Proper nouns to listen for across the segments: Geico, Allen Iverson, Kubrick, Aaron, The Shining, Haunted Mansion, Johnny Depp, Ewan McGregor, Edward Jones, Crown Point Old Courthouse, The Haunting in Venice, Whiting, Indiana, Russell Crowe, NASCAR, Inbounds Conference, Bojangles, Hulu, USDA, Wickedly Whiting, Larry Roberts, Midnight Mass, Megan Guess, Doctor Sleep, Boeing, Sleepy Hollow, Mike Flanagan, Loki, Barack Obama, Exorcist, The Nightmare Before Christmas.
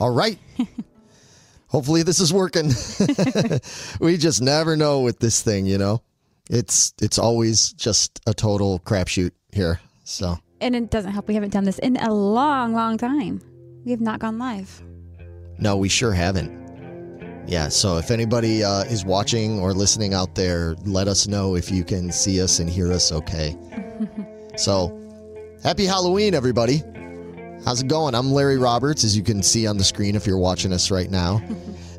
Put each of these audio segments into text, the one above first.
All right. Hopefully this is working. We just never know with this thing, you know. It's always just a total crapshoot here. So. And it doesn't help. We haven't done this in a long, long time. We have not gone live. No, we sure haven't. Yeah, so if anybody is watching or listening out there, let us know if you can see us and hear us okay. So, happy Halloween, everybody. How's it going? I'm Larry Roberts, as you can see on the screen if you're watching us right now.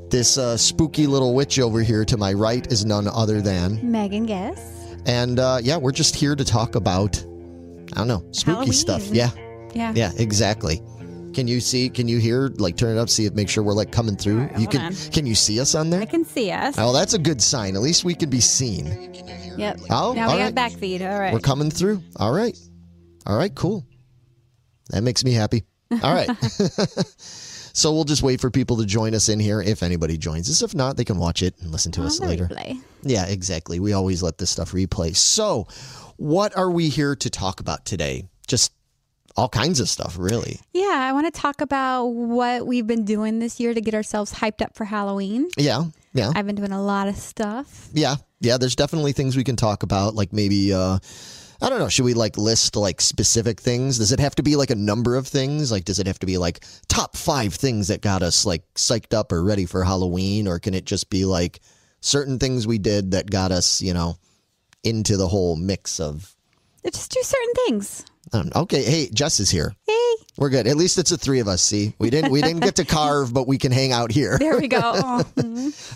This spooky little witch over here to my right is none other than... Megan Guess. And, yeah, we're just here to talk about, I don't know, spooky Halloween stuff. Yeah. Yeah. Yeah, exactly. Can you see? Can you hear? Like, turn it up, see it, make sure we're, like, coming through. Right, you can you see us on there? I can see us. Oh, that's a good sign. At least we can be seen. Yep. Oh, now we got back feed. All right. We're coming through. All right. All right, cool. That makes me happy. All right. So we'll just wait for people to join us in here, if anybody joins us. If not, they can watch it and listen to us later. Replay. Yeah, exactly. We always let this stuff replay. So what are we here to talk about today? Just... all kinds of stuff, really. Yeah, I want to talk about what we've been doing this year to get ourselves hyped up for Halloween. Yeah, yeah. I've been doing a lot of stuff. Yeah, yeah. There's definitely things we can talk about, like maybe, I don't know, should we like list like specific things? Does it have to be like a number of things? Like, does it have to be like top 5 things that got us like psyched up or ready for Halloween? Or can it just be like certain things we did that got us, you know, into the whole mix of... Just do certain things. Okay. Hey, Jess is here. Hey. We're good. At least it's the 3 of us. See, we didn't get to carve, but we can hang out here. There we go.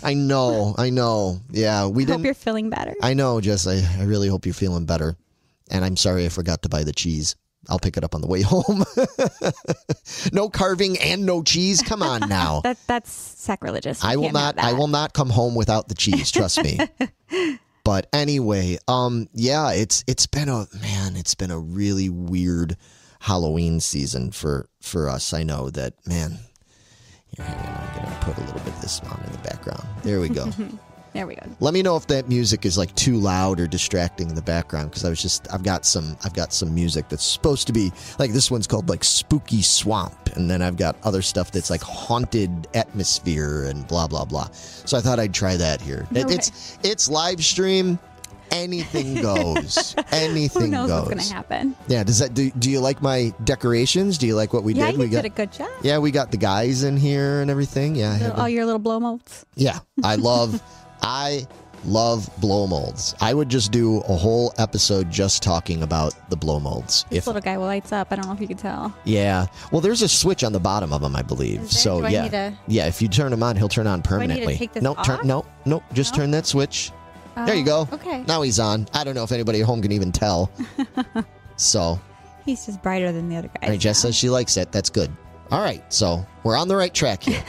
I know. Yeah. We hope you're feeling better. I know, Jess. I really hope you're feeling better. And I'm sorry I forgot to buy the cheese. I'll pick it up on the way home. No carving and no cheese. Come on now. That's sacrilegious. I will not come home without the cheese. Trust me. But anyway, yeah, it's been a really weird Halloween season for us. I know that, man. Here, I'm gonna put a little bit of this on in the background. There we go. There we go. Let me know if that music is like too loud or distracting in the background, because I've got some music that's supposed to be like, this one's called like Spooky Swamp, and then I've got other stuff that's like Haunted Atmosphere and blah blah blah. So I thought I'd try that here. No way. It's live stream. Anything goes. Anything goes. Who knows what's going to happen? Yeah. Does that do you like my decorations? Do you like what we did? Yeah, you did a good job. Yeah, we got the guys in here and everything. Yeah. All your little blow molds. Yeah, I love blow molds. I would just do a whole episode just talking about the blow molds. This little guy lights up. I don't know if you can tell. Yeah. Well, there's a switch on the bottom of him, I believe. So do yeah. If you turn him on, he'll turn on permanently. Do I need to take this off? Just turn that switch. There you go. Okay. Now he's on. I don't know if anybody at home can even tell. So. He's just brighter than the other guys. All right, Jess says she likes it. That's good. All right. So we're on the right track here.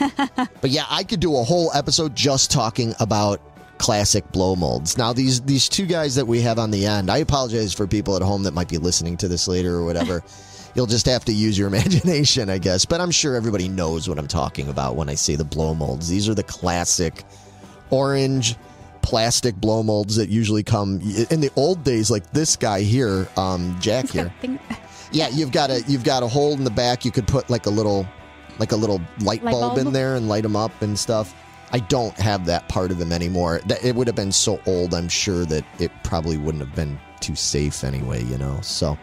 But yeah, I could do a whole episode just talking about classic blow molds. Now, these 2 guys that we have on the end, I apologize for people at home that might be listening to this later or whatever. You'll just have to use your imagination, I guess. But I'm sure everybody knows what I'm talking about when I say the blow molds. These are the classic orange plastic blow molds that usually come in the old days, like this guy here, Jack here. Yeah, you've got a hole in the back. You could put like a little light bulb in there and light them up and stuff. I don't have that part of them anymore. It would have been so old, I'm sure that it probably wouldn't have been too safe anyway, you know. So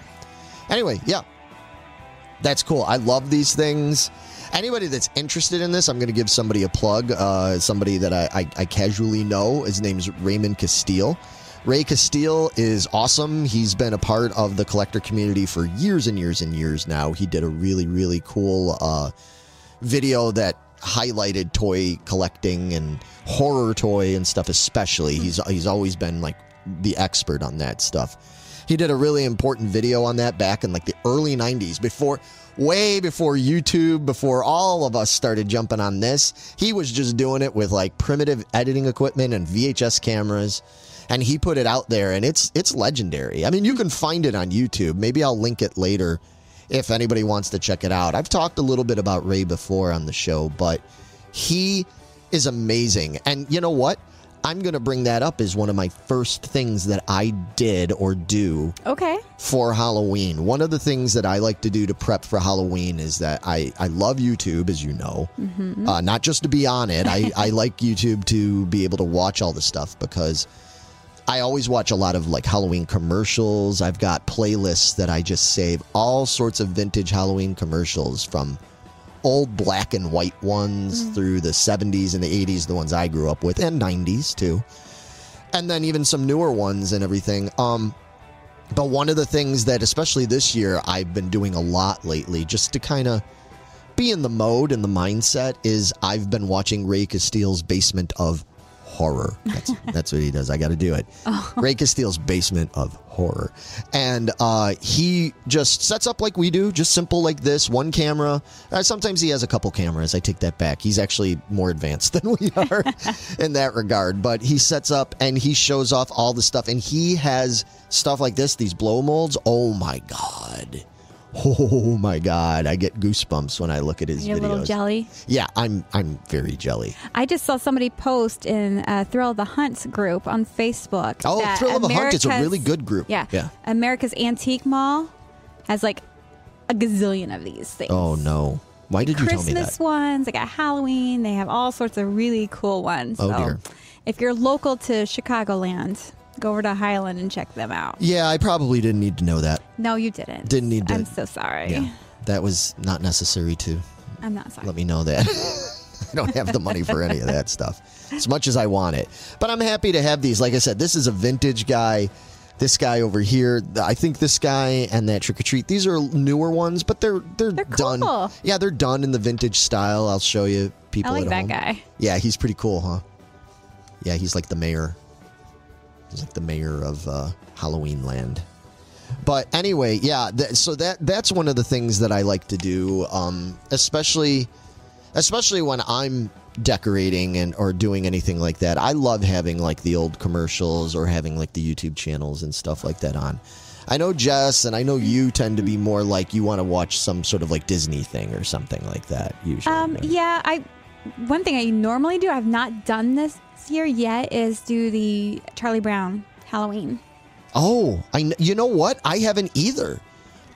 anyway, yeah, that's cool. I love these things. Anybody that's interested in this, I'm going to give somebody a plug. Somebody that I casually know. His name is Raymond Castile. Ray Castile is awesome. He's been a part of the collector community for years and years and years now. He did a really, really cool video that highlighted toy collecting and horror toy and stuff especially. He's always been like the expert on that stuff. He did a really important video on that back in like the early 90s, way before YouTube, before all of us started jumping on this. He was just doing it with like primitive editing equipment and VHS cameras, and he put it out there, and it's legendary. I mean, you can find it on YouTube. Maybe I'll link it later if anybody wants to check it out. I've talked a little bit about Ray before on the show, but he is amazing. And you know what? I'm going to bring that up as one of my first things that I did or do for Halloween. One of the things that I like to do to prep for Halloween is that I love YouTube, as you know, not just to be on it. I like YouTube to be able to watch all this stuff because I always watch a lot of like Halloween commercials. I've got playlists that I just save all sorts of vintage Halloween commercials from old black and white ones through the 70s and the 80s, the ones I grew up with, and 90s too. And then even some newer ones and everything. But one of the things that, especially this year, I've been doing a lot lately just to kind of be in the mode and the mindset is I've been watching Ray Castile's Basement of Horror. That's what he does. I got to do it. Ray Castile's Basement of Horror. And he just sets up like we do, just simple like this, one camera. Sometimes he has a couple cameras. I take that back. He's actually more advanced than we are in that regard. But he sets up and he shows off all the stuff. And he has stuff like this, these blow molds. Oh, my God. Oh, my God. I get goosebumps when I look at his videos. You're a little jelly? Yeah, I'm very jelly. I just saw somebody post in Thrill of the Hunt group on Facebook. Oh, Thrill of the Hunt is a really good group. Yeah. America's Antique Mall has like a gazillion of these things. Oh, no. Why did you tell me that? Christmas ones. They got Halloween. They have all sorts of really cool ones. Oh, dear. If you're local to Chicagoland, go over to Highland and check them out. Yeah, I probably didn't need to know that. No, you didn't. Didn't need to. I'm so sorry. Yeah, that was not necessary to. I'm not sorry. Let me know that. I don't have the money for any of that stuff, as much as I want it. But I'm happy to have these. Like I said, this is a vintage guy. This guy over here, I think this guy and that Trick or Treat. These are newer ones, but they're done. Cool. Yeah, they're done in the vintage style. I'll show you people at home. I like that guy. Yeah, he's pretty cool, huh? Yeah, he's like the mayor. He's like the mayor of Halloween Land. But anyway, yeah, so that's one of the things that I like to do, especially when I'm decorating and or doing anything like that. I love having like the old commercials or having like the YouTube channels and stuff like that on. I know Jess and I know you tend to be more like you want to watch some sort of like Disney thing or something like that usually. Right? Yeah, one thing I normally do, I've not done this year yet, is do the Charlie Brown Halloween. Oh, you know what? I haven't either.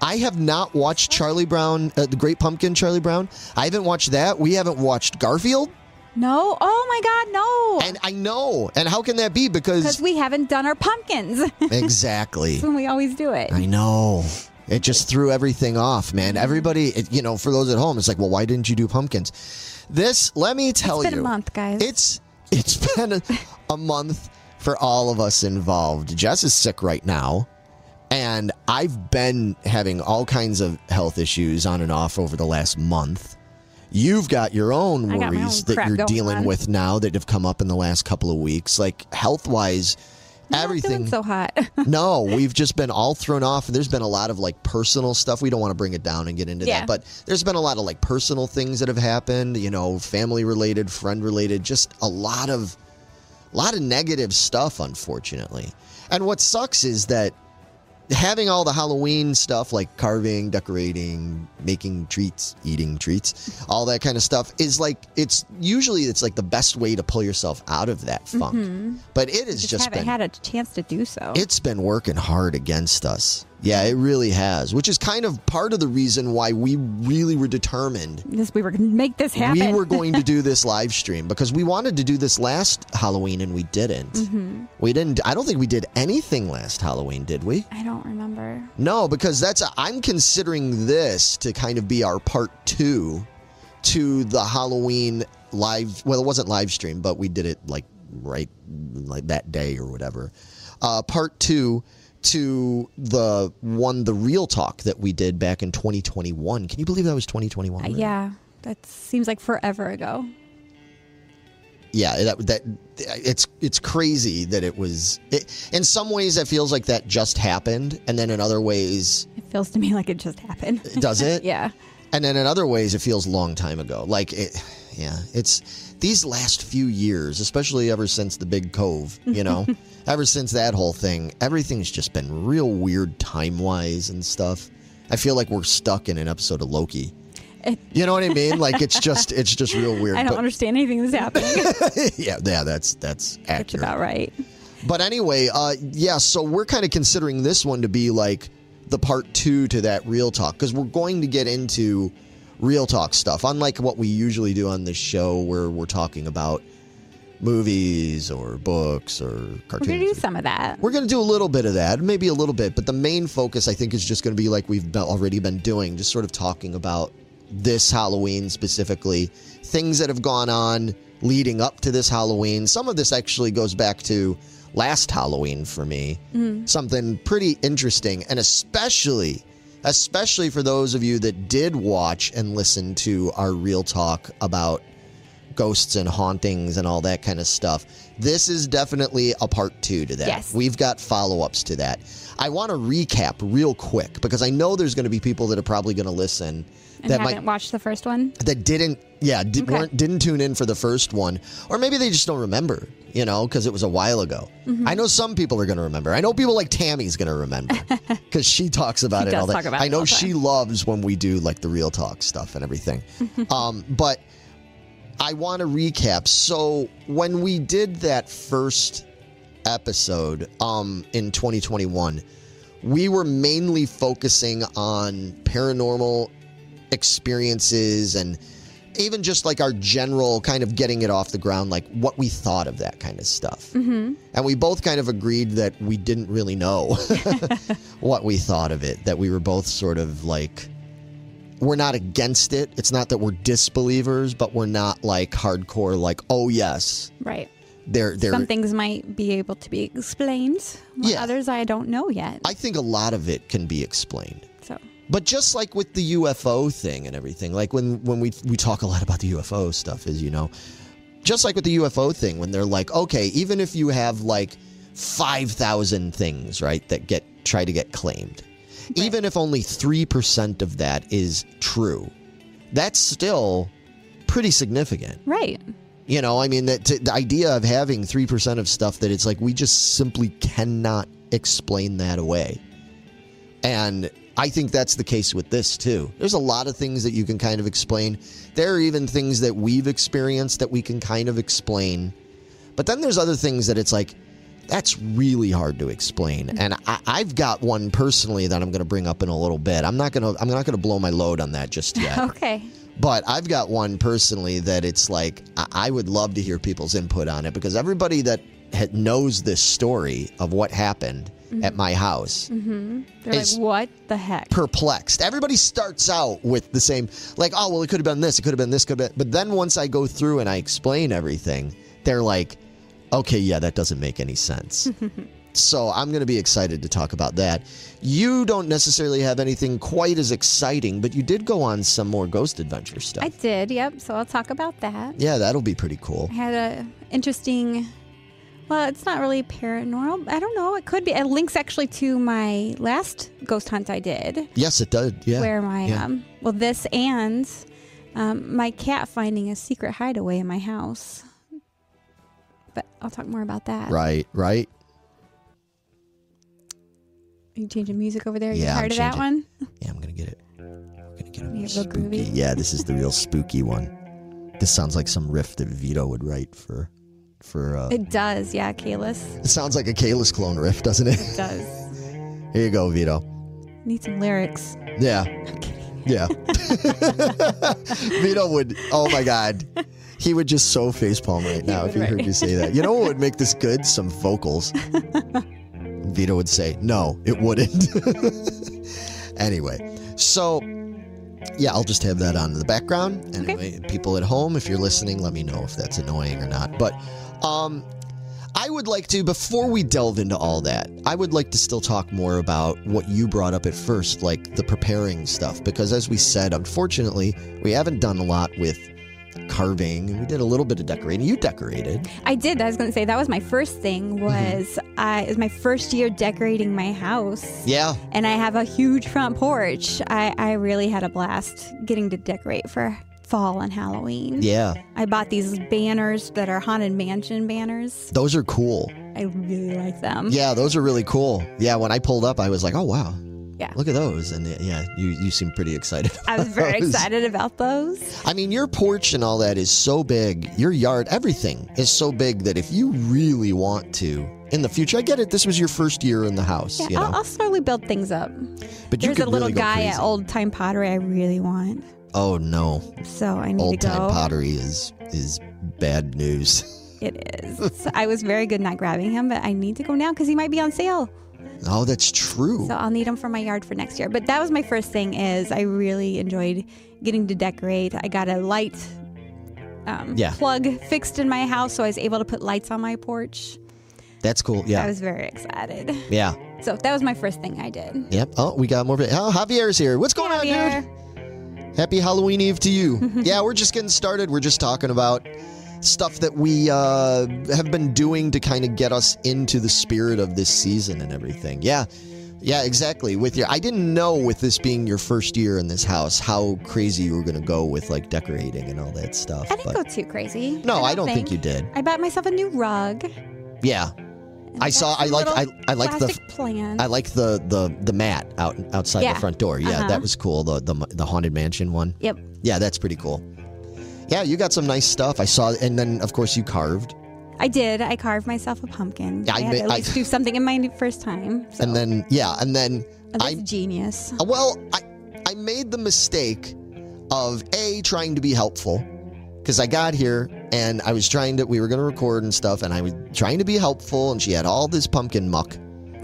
I have not watched Charlie Brown, The Great Pumpkin, Charlie Brown. I haven't watched that. We haven't watched Garfield. No. Oh, my God, no. And I know. And how can that be? Because we haven't done our pumpkins. Exactly. That's when we always do it. I know. It just threw everything off, man. Everybody, for those at home, it's like, well, why didn't you do pumpkins? This, let me tell you. It's been a month, guys. It's been a month for all of us involved. Jess is sick right now, and I've been having all kinds of health issues on and off over the last month. You've got your own worries that you're dealing with now that have come up in the last couple of weeks. Like, health-wise, everything. Not feeling so hot. No, we've just been all thrown off. There's been a lot of, like, personal stuff. We don't want to bring it down and get into that. But there's been a lot of, like, personal things that have happened, family-related, friend-related, just a lot of negative stuff, unfortunately. And what sucks is that having all the Halloween stuff like carving, decorating, making treats, eating treats, all that kind of stuff is like, it's like the best way to pull yourself out of that funk. But it has just been, haven't had a chance to do so. It's been working hard against us. Yeah, it really has, which is kind of part of the reason why we really were determined. We were going to make this happen. We were going to do this live stream because we wanted to do this last Halloween and we didn't. We didn't. I don't think we did anything last Halloween, did we? I don't remember. No, because I'm considering this to kind of be our part two to the Halloween live. Well, it wasn't live stream, but we did it like that day or whatever. Part two to the real talk that we did back in 2021. Can you believe that was 2021? Right? Yeah, that seems like forever ago. Yeah, that it's crazy that it was. In some ways, it feels like that just happened, and then in other ways, it feels to me like it just happened. Does it? Yeah. And then in other ways, it feels a long time ago. It's these last few years, especially ever since the Big Cove. Ever since that whole thing, everything's just been real weird time-wise and stuff. I feel like we're stuck in an episode of Loki. You know what I mean? Like it's just real weird. I don't understand anything that's happening. yeah, that's accurate. That's about right. But anyway, so we're kind of considering this one to be like the part two to that real talk, because we're going to get into real talk stuff, unlike what we usually do on this show where we're talking about movies or books or cartoons. We're going to do some of that. We're going to do a little bit of that, maybe a little bit, but the main focus, I think, is just going to be like we've already been doing, just sort of talking about this Halloween specifically, things that have gone on leading up to this Halloween. Some of this actually goes back to last Halloween for me. Mm. Something pretty interesting, and especially for those of you that did watch and listen to our real talk about ghosts and hauntings and all that kind of stuff. This is definitely a part two to that. Yes. We've got follow-ups to that. I want to recap real quick, because I know there's going to be people that are probably going to listen and that haven't watched the first one? That didn't tune in for the first one. Or maybe they just don't remember, you know, because it was a while ago. Mm-hmm. I know some people are going to remember. I know people like Tammy's going to remember, because she talks about it all the time. I know she loves when we do, like, the real talk stuff and everything. But I want to recap. So when we did that first episode in 2021, we were mainly focusing on paranormal experiences and even just like our general kind of getting it off the ground, like what we thought of that kind of stuff. Mm-hmm. And we both kind of agreed that we didn't really know what we thought of it, that we were both sort of like, we're not against it. It's not that we're disbelievers, but we're not like hardcore, like, oh, yes. Right. Some things might be able to be explained. Yeah. Others I don't know yet. I think a lot of it can be explained. So. But just like with the UFO thing and everything, like when we talk a lot about the UFO stuff, as you know, just like with the UFO thing, when they're like, okay, even if you have like 5,000 things, right, that try to get claimed, right, even if only 3% of that is true, that's still pretty significant. Right. You know, I mean, the idea of having 3% of stuff that it's like we just simply cannot explain that away. And I think that's the case with this, too. There's a lot of things that you can kind of explain. There are even things that we've experienced that we can kind of explain. But then there's other things that it's like, that's really hard to explain. And I've got one personally that I'm going to bring up in a little bit. I'm not going to blow my load on that just yet. Okay. But I've got one personally that it's like, I would love to hear people's input on it, because everybody that knows this story of what happened mm-hmm. at my house. Mm-hmm. They're like, what the heck? Perplexed. Everybody starts out with the same, like, oh, well, it could have been this, it could have been this, could have been. But then once I go through and I explain everything, they're like, okay, yeah, that doesn't make any sense. So I'm going to be excited to talk about that. You don't necessarily have anything quite as exciting, but you did go on some more ghost adventure stuff. I did, yep. So I'll talk about that. Yeah, that'll be pretty cool. I had an interesting... Well, it's not really paranormal. I don't know. It could be. It links actually to my last ghost hunt I did. Yes, it did. Yeah. Where this and my cat finding a secret hideaway in my house. But I'll talk more about that. Right. Are you changing music over there? Yeah, you tired of that one? Yeah, I'm going to get it. I'm going to get it spooky. Yeah, this is the real spooky one. This sounds like some riff that Vito would write for it does, yeah, Kalis. It sounds like a Kalis clone riff, doesn't it? It does. Here you go, Vito. Need some lyrics. Yeah. Okay. Yeah. Vito would, oh my God. He would just so facepalm right now if he heard you say that. You know what would make this good? Some vocals. Vito would say, no, it wouldn't. Anyway, so... Yeah, I'll just have that on in the background. Anyway, okay. People at home, if you're listening, let me know if that's annoying or not. But I would like to, before we delve into all that, I would like to still talk more about what you brought up at first, like the preparing stuff. Because as we said, unfortunately, we haven't done a lot with carving. We did a little bit of decorating. You decorated. I did. I was going to say that was my first thing was it was my first year decorating my house. Yeah. And I have a huge front porch. I really had a blast getting to decorate for fall and Halloween. Yeah. I bought these banners that are Haunted Mansion banners. Those are cool. I really like them. Yeah, those are really cool. Yeah, when I pulled up, I was like, oh, wow. Yeah. Look at those. And yeah, you seem pretty excited about I was very those. Excited about those. I mean, your porch and all that is so big. Your yard, everything is so big that if you really want to, in the future, I get it. This was your first year in the house. Yeah, you know? I'll slowly build things up. But there's a little really guy at Old Time Pottery I really want. Oh, no. So I need Old to go. Old Time Pottery is bad news. It is. So I was very good not grabbing him, but I need to go now because he might be on sale. Oh, that's true. So I'll need them for my yard for next year. But that was my first thing is I really enjoyed getting to decorate. I got a light plug fixed in my house, so I was able to put lights on my porch. That's cool. Yeah. I was very excited. Yeah. So that was my first thing I did. Yep. Oh, we got more. Oh, Javier's here. What's going on, dude? Happy Halloween Eve to you. Yeah, we're just getting started. We're just talking about stuff that we have been doing to kind of get us into the spirit of this season and everything. Yeah, yeah, exactly. I didn't know with this being your first year in this house how crazy you were going to go with like decorating and all that stuff. I didn't go too crazy. No, I don't think you did. I bought myself a new rug. Yeah. I like the mat outside the front door. Yeah, that was cool. The Haunted Mansion one. Yep. Yeah, that's pretty cool. Yeah, you got some nice stuff. I saw, and then of course you carved. I did. I carved myself a pumpkin. Yeah, I had to at least do something in my first time. So. And then I'm genius. Well, I made the mistake of trying to be helpful. Because I got here and I was we were going to record and stuff, and I was trying to be helpful, and she had all this pumpkin muck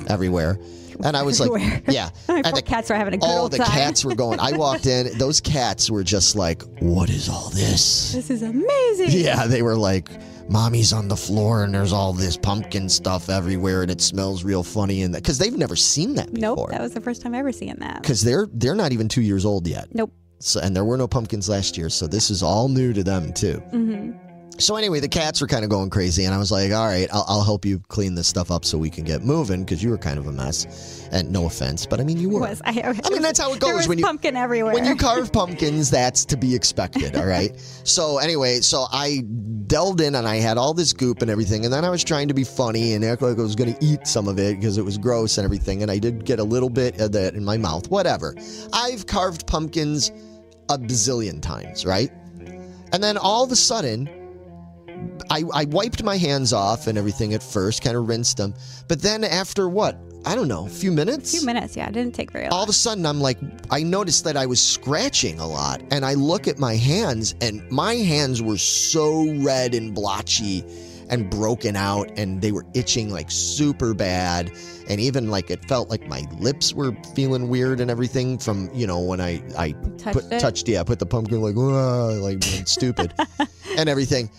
everywhere. And I was like, yeah. And the cats were having a good old time. All the cats were going. I walked in. Those cats were just like, what is all this? This is amazing. Yeah, they were like, mommy's on the floor and there's all this pumpkin stuff everywhere and it smells real funny. And because they've never seen that before. Nope, that was the first time ever seeing that. Because they're not even 2 years old yet. Nope. So, and there were no pumpkins last year, so this is all new to them, too. Mm-hmm. So anyway, the cats were kind of going crazy, and I was like, all right, I'll help you clean this stuff up so we can get moving, because you were kind of a mess. And no offense, but I mean, you were. I mean, that's how it goes. There was pumpkin everywhere. When you carve pumpkins, that's to be expected, all right? So anyway, so I delved in, and I had all this goop and everything, and then I was trying to be funny and act like I was going to eat some of it because it was gross and everything, and I did get a little bit of that in my mouth. Whatever. I've carved pumpkins a bazillion times, right? And then all of a sudden, I wiped my hands off and everything at first, kind of rinsed them. But then after what? I don't know, a few minutes? A few minutes, yeah. It didn't take very long. All of a sudden, I'm like, I noticed that I was scratching a lot. And I look at my hands, and my hands were so red and blotchy and broken out, and they were itching like super bad, and even like it felt like my lips were feeling weird and everything from, you know, when I touched the pumpkin like stupid and everything,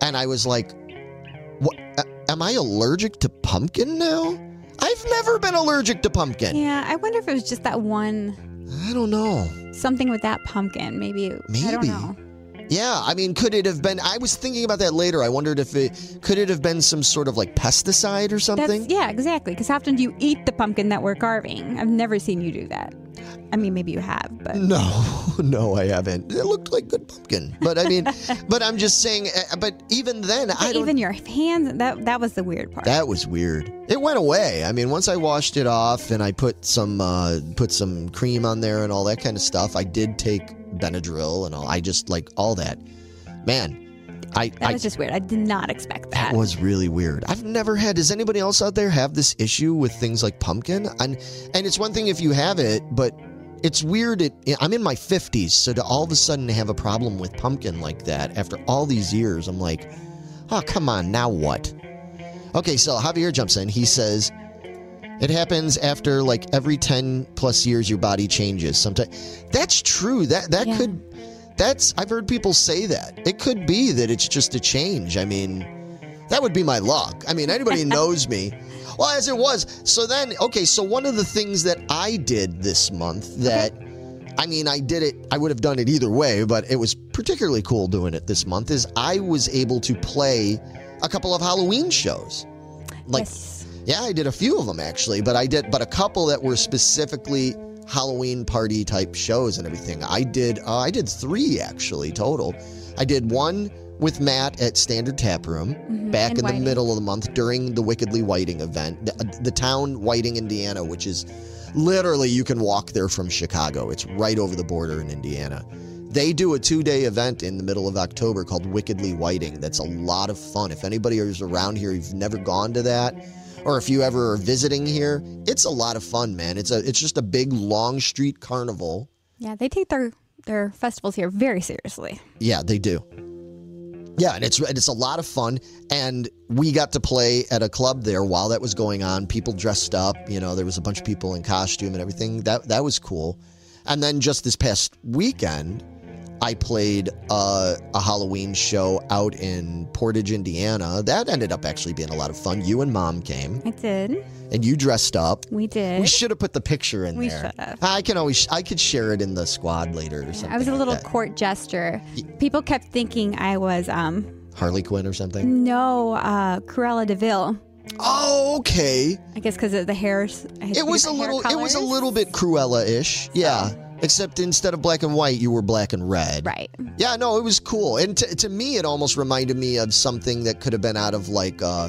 and I was like, what? Am I allergic to pumpkin now? I've never been allergic to pumpkin. Yeah, I wonder if it was just that one. I don't know. Something with that pumpkin, maybe. I don't know. Yeah, I mean, could it have been? I was thinking about that later. I wondered if it have been some sort of like pesticide or something? Yeah, exactly. Because how often do you eat the pumpkin that we're carving? I've never seen you do that. I mean, maybe you have, but no, I haven't. It looked like good pumpkin, but I mean, but I'm just saying. But even then, even your hands. That was the weird part. That was weird. It went away. I mean, once I washed it off and I put some cream on there and all that kind of stuff. I did take Benadryl and all. I just like all that. Man, that was just weird. I did not expect that. That was really weird. I've never had. Does anybody else out there have this issue with things like pumpkin? And it's one thing if you have it, but it's weird. I'm in my 50s, so to all of a sudden have a problem with pumpkin like that after all these years, I'm like, oh, come on, now what? Okay, so Javier jumps in. He says, it happens after like every 10 plus years your body changes sometimes. That's true. I've heard people say that. It could be that it's just a change. I mean, that would be my luck. I mean, anybody knows me. Well, as it was. So then, okay, so one of the things that I did this month that, I mean, I would have done it either way, but it was particularly cool doing it this month, is I was able to play a couple of Halloween shows. Like, yes. Yeah, I did a few of them actually, but a couple that were specifically Halloween party type shows and everything. I did three actually total. I did one with Matt at Standard Tap Room back in the middle of the month during the Wickedly Whiting event, the town Whiting, Indiana, which is Literally, you can walk there from Chicago. It's right over the border in Indiana. They do a two-day event in the middle of October called Wickedly Whiting. That's a lot of fun. If anybody is around here, you've never gone to that, or if you ever are visiting here, it's a lot of fun, man. It's just a big, long street carnival. Yeah, they take their festivals here very seriously. Yeah, they do. Yeah, and it's a lot of fun, and we got to play at a club there while that was going on. People dressed up, you know, there was a bunch of people in costume and everything. That was cool. And then just this past weekend, I played a Halloween show out in Portage, Indiana. That ended up actually being a lot of fun. You and Mom came. I did. And you dressed up. We did. We should have put the picture in there. We should have. I could share it in the squad later or something. I was a little court jester. People kept thinking I was Harley Quinn or something? No, Cruella de Vil. Oh, okay. I guess because of the hairs. It was a little bit Cruella-ish. Yeah. Except instead of black and white, you were black and red. Right. Yeah, no, it was cool. And to me, it almost reminded me of something that could have been out of like the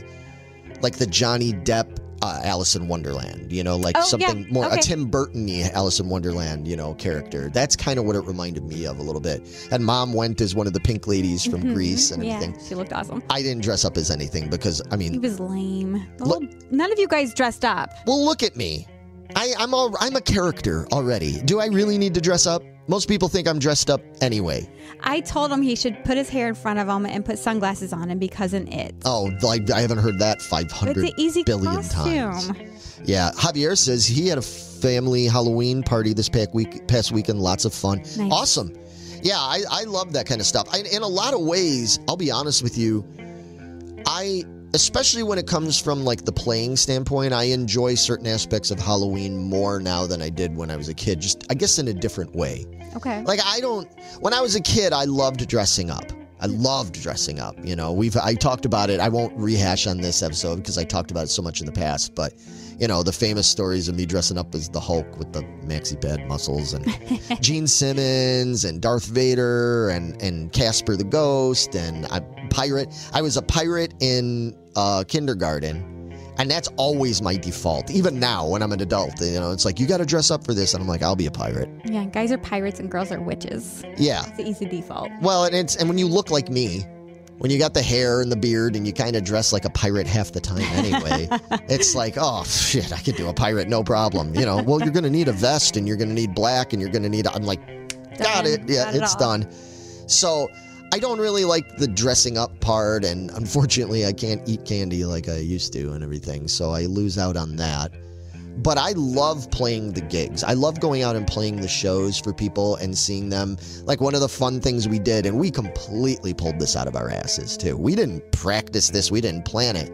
Johnny Depp Alice in Wonderland, you know, a Tim Burton-y Alice in Wonderland, you know, character. That's kind of what it reminded me of a little bit. And Mom went as one of the pink ladies from Greece and everything. Yeah, she looked awesome. I didn't dress up as anything because, I mean... He was lame. None of you guys dressed up. Well, look at me. I'm a character already. Do I really need to dress up? Most people think I'm dressed up anyway. I told him he should put his hair in front of him and put sunglasses on and be Cousin It. Oh, like I haven't heard that 500 it's an easy billion costume. Times. Yeah, Javier says he had a family Halloween party this past weekend. Lots of fun. Nice. Awesome. Yeah, I love that kind of stuff. In a lot of ways, I'll be honest with you, especially when it comes from like the playing standpoint, I enjoy certain aspects of Halloween more now than I did when I was a kid. Just, I guess, in a different way. Okay. Like when I was a kid, I loved dressing up. I loved dressing up. You know, I talked about it. I won't rehash on this episode because I talked about it so much in the past, but you know, the famous stories of me dressing up as the Hulk with the maxi pad muscles and Gene Simmons and Darth Vader and Casper the Ghost and a pirate. I was a pirate in kindergarten. And that's always my default, even now when I'm an adult. You know, it's like, you got to dress up for this. And I'm like, I'll be a pirate. Yeah, guys are pirates and girls are witches. Yeah. It's the easy default. Well, and when you look like me, when you got the hair and the beard and you kind of dress like a pirate half the time anyway, it's like, oh, shit, I could do a pirate, no problem. You know, well, you're going to need a vest and you're going to need black and you're going to need... I'm like, got it. Yeah, it's done. So... I don't really like the dressing up part, and unfortunately I can't eat candy like I used to and everything, so I lose out on that. But I love playing the gigs. I love going out and playing the shows for people and seeing them. Like one of the fun things we did, and we completely pulled this out of our asses too. We didn't practice this, we didn't plan it.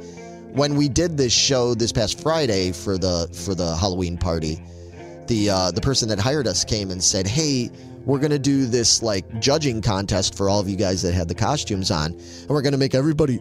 When we did this show this past Friday for the Halloween party, the person that hired us came and said, hey, we're going to do this, like, judging contest for all of you guys that had the costumes on. And we're going to make everybody,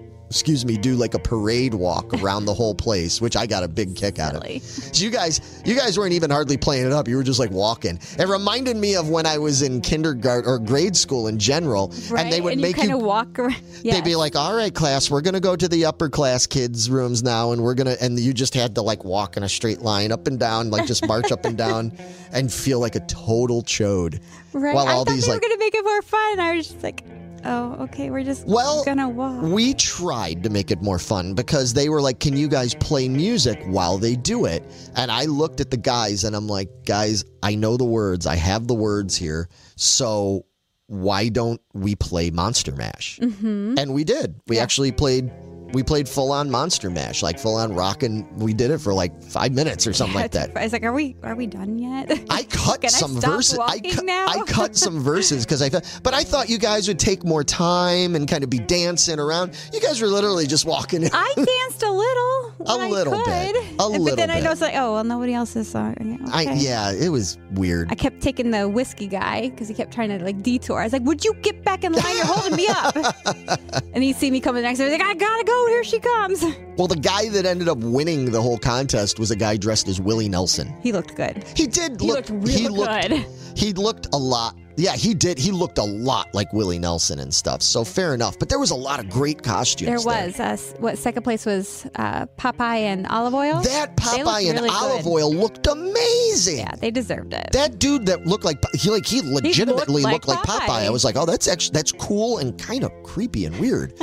do, like, a parade walk around the whole place, which I got a big kick out of. So you guys weren't even hardly playing it up. You were just, like, walking. It reminded me of when I was in kindergarten or grade school in general. Right, and they would make you kind of walk around. Yes. They'd be like, all right, class, we're going to go to the upper class kids' rooms now, and we're going to, and you just had to, like, walk in a straight line up and down, like, just march up and down and feel like a total chode. Right. While I thought they were going to make it more fun. I was just like, oh, okay, we're just going to walk. We tried to make it more fun because they were like, can you guys play music while they do it? And I looked at the guys and I'm like, guys, I know the words. I have the words here. So why don't we play Monster Mash? Mm-hmm. And we did. We played full-on Monster Mash, like full-on rockin'. We did it for like 5 minutes or something like that. I was like, are we done yet? I cut some verses. I cut some verses because I thought, but I thought you guys would take more time and kind of be dancing around. You guys were literally just walking in. I danced a little. But then I noticed, like, oh, well, nobody else is song. Okay. It was weird. I kept taking the whiskey guy because he kept trying to, like, detour. I was like, would you get back in line? You're holding me up. And he'd see me coming next. I was like, I gotta go. Here she comes. Well, the guy that ended up winning the whole contest was a guy dressed as Willie Nelson. He looked good. He did. He looked good. He looked a lot Yeah, he did. He looked a lot like Willie Nelson and stuff. So fair enough. But there was a lot of great costumes. What second place was Popeye and olive oil? That Popeye and olive oil looked amazing. Yeah, they deserved it. That dude that looked like he legitimately looked like Popeye. I was like, oh, that's cool and kind of creepy and weird.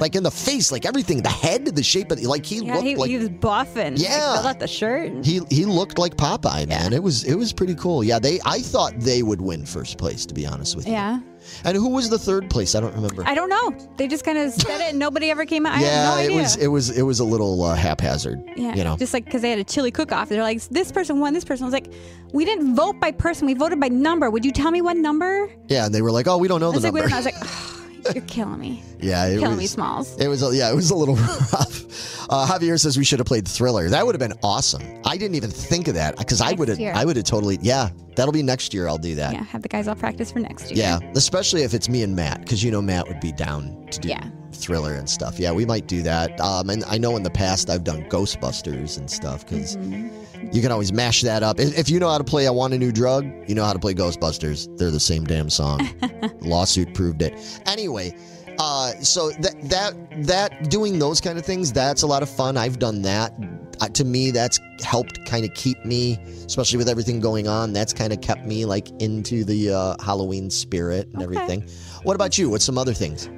Like in the face, like everything, the head, the shape of he looked like he was buff and filled out the shirt. He looked like Popeye, man. Yeah. It was pretty cool. Yeah, I thought they would win first place, to be honest with you. Yeah. And who was the third place? I don't remember. I don't know. They just kind of said it and nobody ever came out. I have no idea. It was a little haphazard. Yeah. You know? Just like because they had a chili cook-off. They're like, this person won, this person. I was like, we didn't vote by person. We voted by number. Would you tell me what number? Yeah. And they were like, oh, we don't know the number. I was like, oh. You're killing me. Yeah, you're killing me, Smalls. It was a little rough. Javier says we should have played Thriller. That would have been awesome. I didn't even think of that because I would have totally. Yeah, that'll be next year. I'll do that. Yeah, have the guys all practice for next year. Yeah, especially if it's me and Matt, because you know Matt would be down to do Thriller and stuff. Yeah, we might do that. And I know in the past I've done Ghostbusters and stuff because you can always mash that up. If you know how to play I Want a New Drug, you know how to play Ghostbusters. They're the same damn song. Lawsuit proved it. Anyway, so that doing those kind of things, that's a lot of fun. I've done that. To me, that's helped kind of keep me, especially with everything going on, that's kind of kept me like into the Halloween spirit and everything. What about you? What's some other things?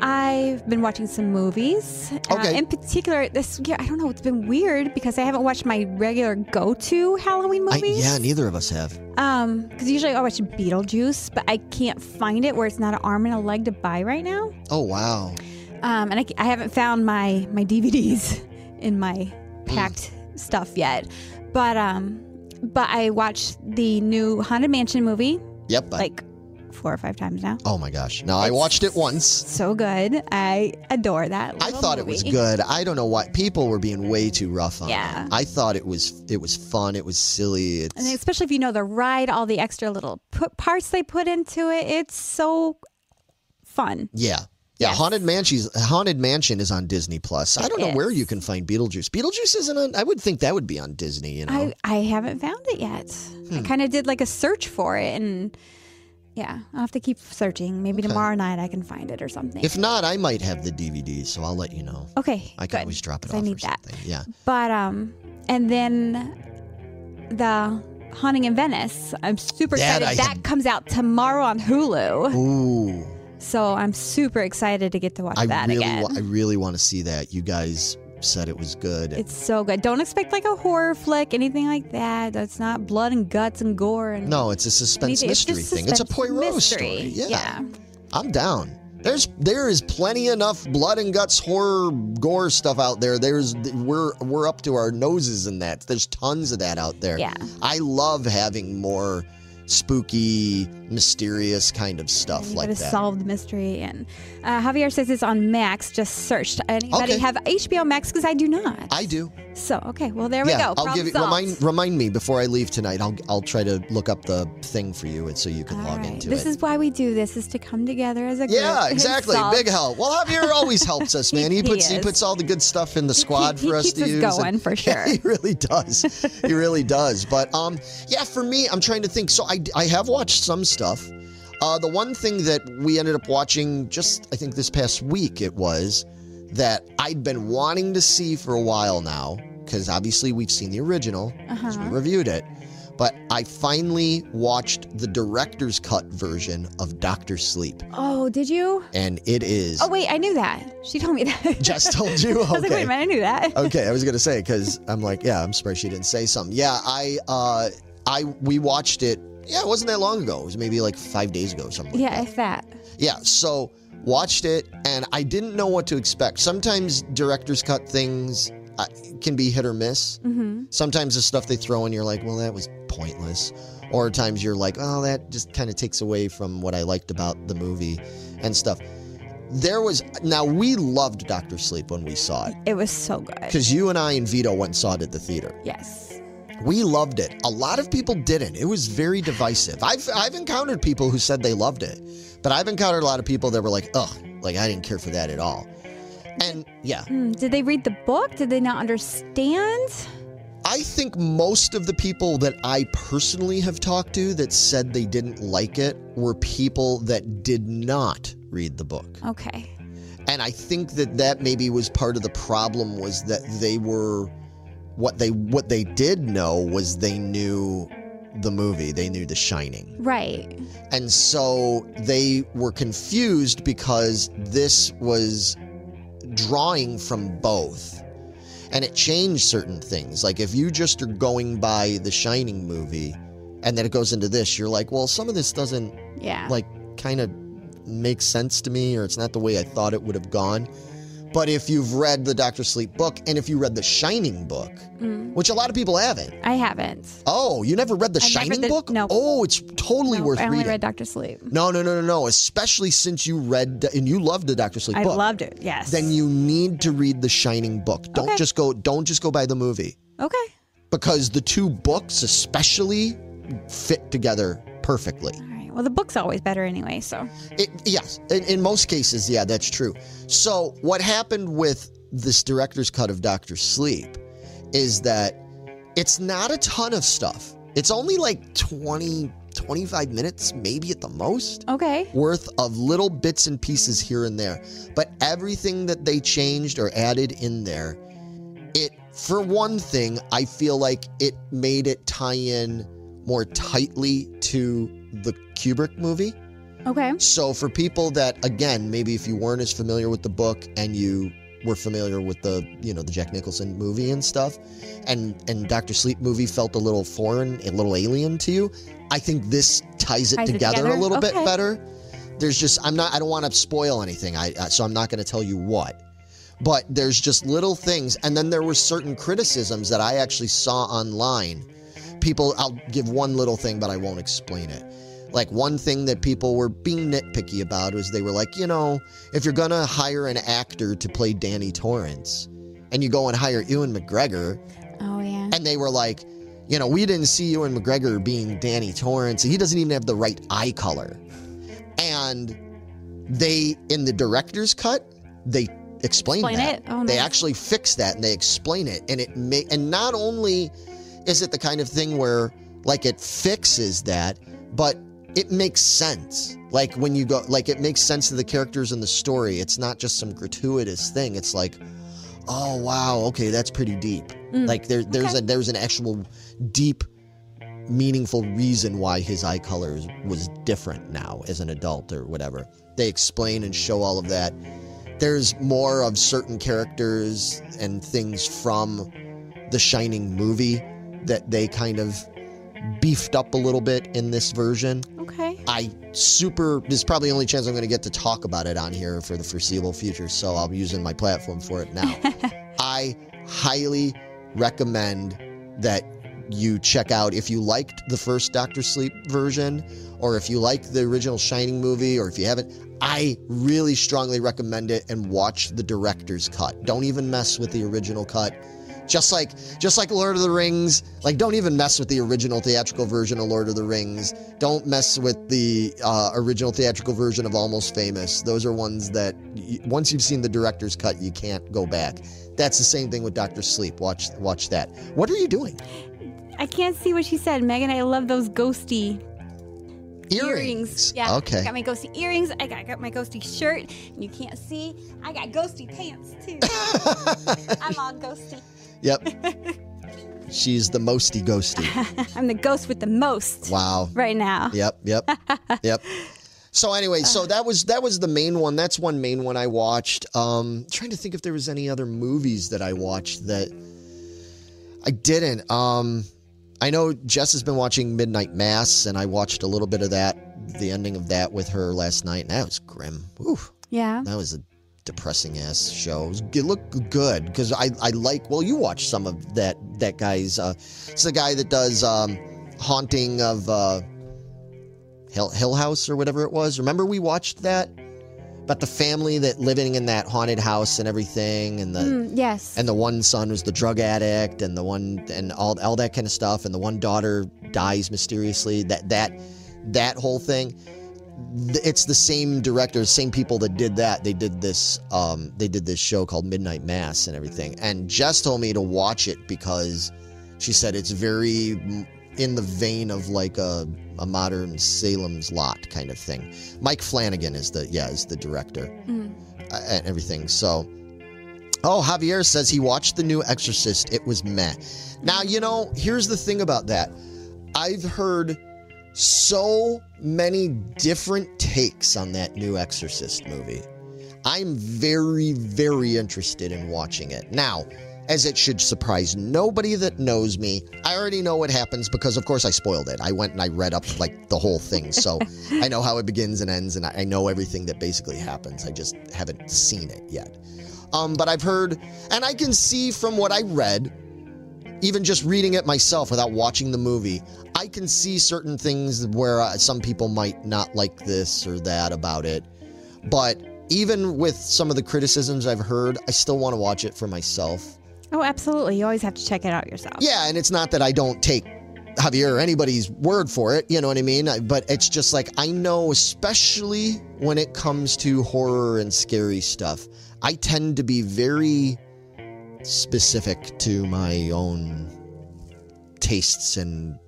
I've been watching some movies. Okay. In particular, this year, I don't know, it's been weird because I haven't watched my regular go-to Halloween movies. Neither of us have. Because usually I watch Beetlejuice, but I can't find it where it's not an arm and a leg to buy right now. Oh, wow. And I haven't found my DVDs in my packed stuff yet, but I watched the new Haunted Mansion movie. Yep, like 4 or 5 times now. Oh my gosh! No, I watched it once. So good, I adore that. I thought movie. It was good. I don't know why people were being way too rough on it. I thought it was fun. It was silly. And especially if you know the ride, all the extra little parts they put into it. It's so fun. Yeah. Yeah, yes. Haunted Mansion is on Disney Plus. I don't know where you can find Beetlejuice. Beetlejuice isn't on. I would think that would be on Disney. You know, I haven't found it yet. I kind of did like a search for it, and I'll have to keep searching. Maybe tomorrow night I can find it or something. If not, I might have the DVD, so I'll let you know. Okay, I can always drop it off. I need that. Yeah, but and then the Haunting in Venice. I'm super excited. That comes out tomorrow on Hulu. Ooh. So I'm super excited to get to watch that again. I really want to see that. You guys said it was good. It's so good. Don't expect like a horror flick, anything like that. That's not blood and guts and gore. And no, it's a suspense mystery thing. It's a Poirot story. Yeah. I'm down. There is plenty enough blood and guts, horror, gore stuff out there. We're up to our noses in that. There's tons of that out there. Yeah. I love having more spooky, mysterious kind of stuff like that. Solved mystery. And Javier says it's on Max. Just searched. Anybody have HBO Max? Because I do not. I do. So okay, well there we go. I'll give you, remind me before I leave tonight. I'll try to look up the thing for you, and so you can log into it. This is why we do this: is to come together as a group. Yeah, exactly. Big help. Well, Javier always helps us, man. He puts all the good stuff in the squad for us to use. He keeps us going for sure. Yeah, he really does. He really does. But for me, I'm trying to think. So I have watched some stuff. The one thing that we ended up watching just, I think this past week it was, that I'd been wanting to see for a while now, because obviously we've seen the original, because we reviewed it, but I finally watched the director's cut version of Doctor Sleep. Oh, did you? And it is... Oh, wait, I knew that. She told me that. Just told you? Okay. I was like, wait a minute, I knew that. Okay, I was going to say, because I'm like, I'm surprised she didn't say something. Yeah, we watched it. Yeah, it wasn't that long ago. It was maybe like 5 days ago or something. Yeah, if that. Yeah, so watched it, and I didn't know what to expect. Sometimes director's cut things can be hit or miss. Mm-hmm. Sometimes the stuff they throw in, you're like, well, that was pointless. Or times you're like, oh, that just kind of takes away from what I liked about the movie and stuff. Now we loved Dr. Sleep when we saw it. It was so good. Because you and I and Vito went and saw it at the theater. Yes. We loved it. A lot of people didn't. It was very divisive. I've encountered people who said they loved it, but I've encountered a lot of people that were like, ugh, like I didn't care for that at all. And yeah. Did they read the book? Did they not understand? I think most of the people that I personally have talked to that said they didn't like it were people that did not read the book. Okay. And I think that that maybe was part of the problem, was that they were, what they did know was they knew the movie, they knew The Shining. Right. And so they were confused because this was drawing from both. And it changed certain things. Like, if you just are going by The Shining movie and then it goes into this, you're like, well, some of this doesn't, like, kind of make sense to me, or it's not the way I thought it would have gone. But if you've read the Doctor Sleep book, and if you read The Shining book, which a lot of people haven't. I haven't. Oh, you never read The Shining book? No. Oh, it's totally worth reading. I only read Doctor Sleep. No. Especially since you read, and you loved the Doctor Sleep book. I loved it, yes. Then you need to read The Shining book. Don't just go by the movie. Okay. Because the two books especially fit together perfectly. Well, the book's always better anyway, so. Yes, in most cases, yeah, that's true. So what happened with this director's cut of Doctor Sleep is that it's not a ton of stuff. It's only like 20, 25 minutes, maybe at the most. Okay. Worth of little bits and pieces here and there. But everything that they changed or added in there, it, for one thing, I feel like it made it tie in more tightly to the Kubrick movie. Okay. So for people that, again, maybe if you weren't as familiar with the book and you were familiar with the, you know, the Jack Nicholson movie and stuff, and Dr. Sleep movie felt a little foreign, a little alien to you, I think this ties it together a little bit better. There's just, I don't want to spoil anything, so I'm not going to tell you what. But there's just little things, and then there were certain criticisms that I actually saw online. People, I'll give one little thing, but I won't explain it. Like, one thing that people were being nitpicky about was they were like, you know, if you're going to hire an actor to play Danny Torrance and you go and hire Ewan McGregor. Oh, yeah. And they were like, you know, we didn't see Ewan McGregor being Danny Torrance. He doesn't even have the right eye color. And they, in the director's cut, they explain that. It? Oh, they actually fix that and they explain it. And and not only is it the kind of thing where, like, it fixes that, but it makes sense. Like, when you go, like, it makes sense to the characters in the story. It's not just some gratuitous thing. It's like, oh, wow, okay, that's pretty deep. Like, there's an actual deep, meaningful reason why his eye color was different now as an adult or whatever. They explain and show all of that. There's more of certain characters and things from The Shining movie that they kind of beefed up a little bit in this version. Okay. This is probably the only chance I'm going to get to talk about it on here for the foreseeable future, so I'll be using my platform for it now. I highly recommend that you check out, if you liked the first Doctor Sleep version, or if you liked the original Shining movie, or if you haven't, I really strongly recommend it, and watch the director's cut. Don't even mess with the original cut. Just like Lord of the Rings, like, don't even mess with the original theatrical version of Lord of the Rings. Don't mess with the original theatrical version of Almost Famous. Those are ones that, once you've seen the director's cut, you can't go back. That's the same thing with Dr. Sleep. Watch that. What are you doing? I can't see what she said, Megan. I love those ghosty earrings. Yeah. Okay. I got my ghosty earrings. I got my ghosty shirt. And you can't see. I got ghosty pants, too. I'm all ghosty. Yep. She's the mosty ghosty. I'm the ghost with the most. Wow. Right now. Yep. So anyway, so that was the main one. That's one main one I watched. Trying to think if there was any other movies that I watched that I didn't. I know Jess has been watching Midnight Mass, and I watched a little bit of that, the ending of that with her last night, and that was grim. Ooh. Yeah. That was a depressing ass shows. It looked good because I like, well, you watch some of that guy's it's the guy that does Haunting of Hill House or whatever it was. Remember we watched that about the family that living in that haunted house and everything, and the yes, and the one son was the drug addict, and the one, and all that kind of stuff, and the one daughter dies mysteriously, that whole thing. It's the same director, same people that did that. They did this show called Midnight Mass and everything. And Jess told me to watch it because She said it's very in the vein of like a modern Salem's Lot kind of thing. Mike Flanagan is the director and everything. So, oh, Javier says he watched the new Exorcist. It was meh. Now, you know, here's the thing about that. I've heard so many different takes on that new Exorcist movie. I'm very, very interested in watching it. Now, as it should surprise nobody that knows me, I already know what happens because, of course, I spoiled it. I went and I read up, like, the whole thing, so I know how it begins and ends, and I know everything that basically happens. I just haven't seen it yet. But I've heard, and I can see from what I read, even just reading it myself without watching the movie, I can see certain things where some people might not like this or that about it, but even with some of the criticisms I've heard, I still want to watch it for myself. Oh, absolutely. You always have to check it out yourself. Yeah, and it's not that I don't take Javier or anybody's word for it, you know what I mean? But it's just like, I know, especially when it comes to horror and scary stuff, I tend to be very specific to my own tastes and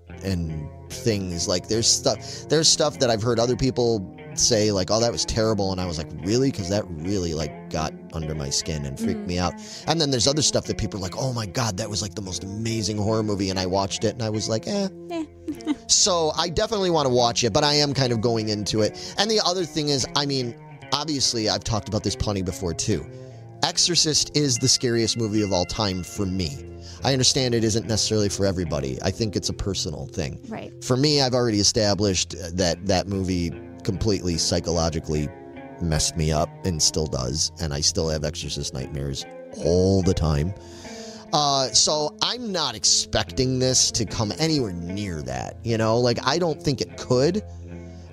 things. Like, there's stuff that I've heard other people say, like, oh, that was terrible, and I was like, really? Because that really, like, got under my skin and freaked me out. And then there's other stuff that people are like, oh my god, that was like the most amazing horror movie, and I watched it and I was like, eh. So I definitely want to watch it, but I am kind of going into it. And the other thing is, I mean, obviously I've talked about this plenty before too, Exorcist is the scariest movie of all time for me. I understand it isn't necessarily for everybody. I think it's a personal thing. Right. For me, I've already established that that movie completely psychologically messed me up and still does, and I still have Exorcist nightmares all the time. So I'm not expecting this to come anywhere near that, you know? Like, I don't think it could.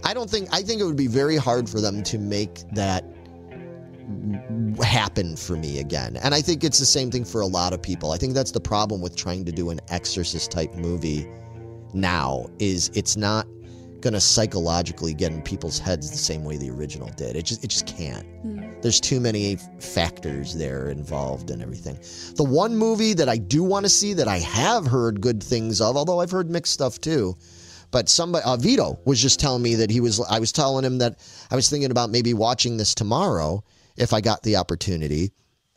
I think it would be very hard for them to make that happen for me again. And I think it's the same thing for a lot of people. I think that's the problem with trying to do an Exorcist type movie now, is it's not gonna psychologically get in people's heads the same way the original did. It just can't. There's too many factors there involved and everything. The one movie that I do want to see that I have heard good things of, although I've heard mixed stuff too, but somebody, Vito was just telling me that I was telling him that I was thinking about maybe watching this tomorrow if I got the opportunity.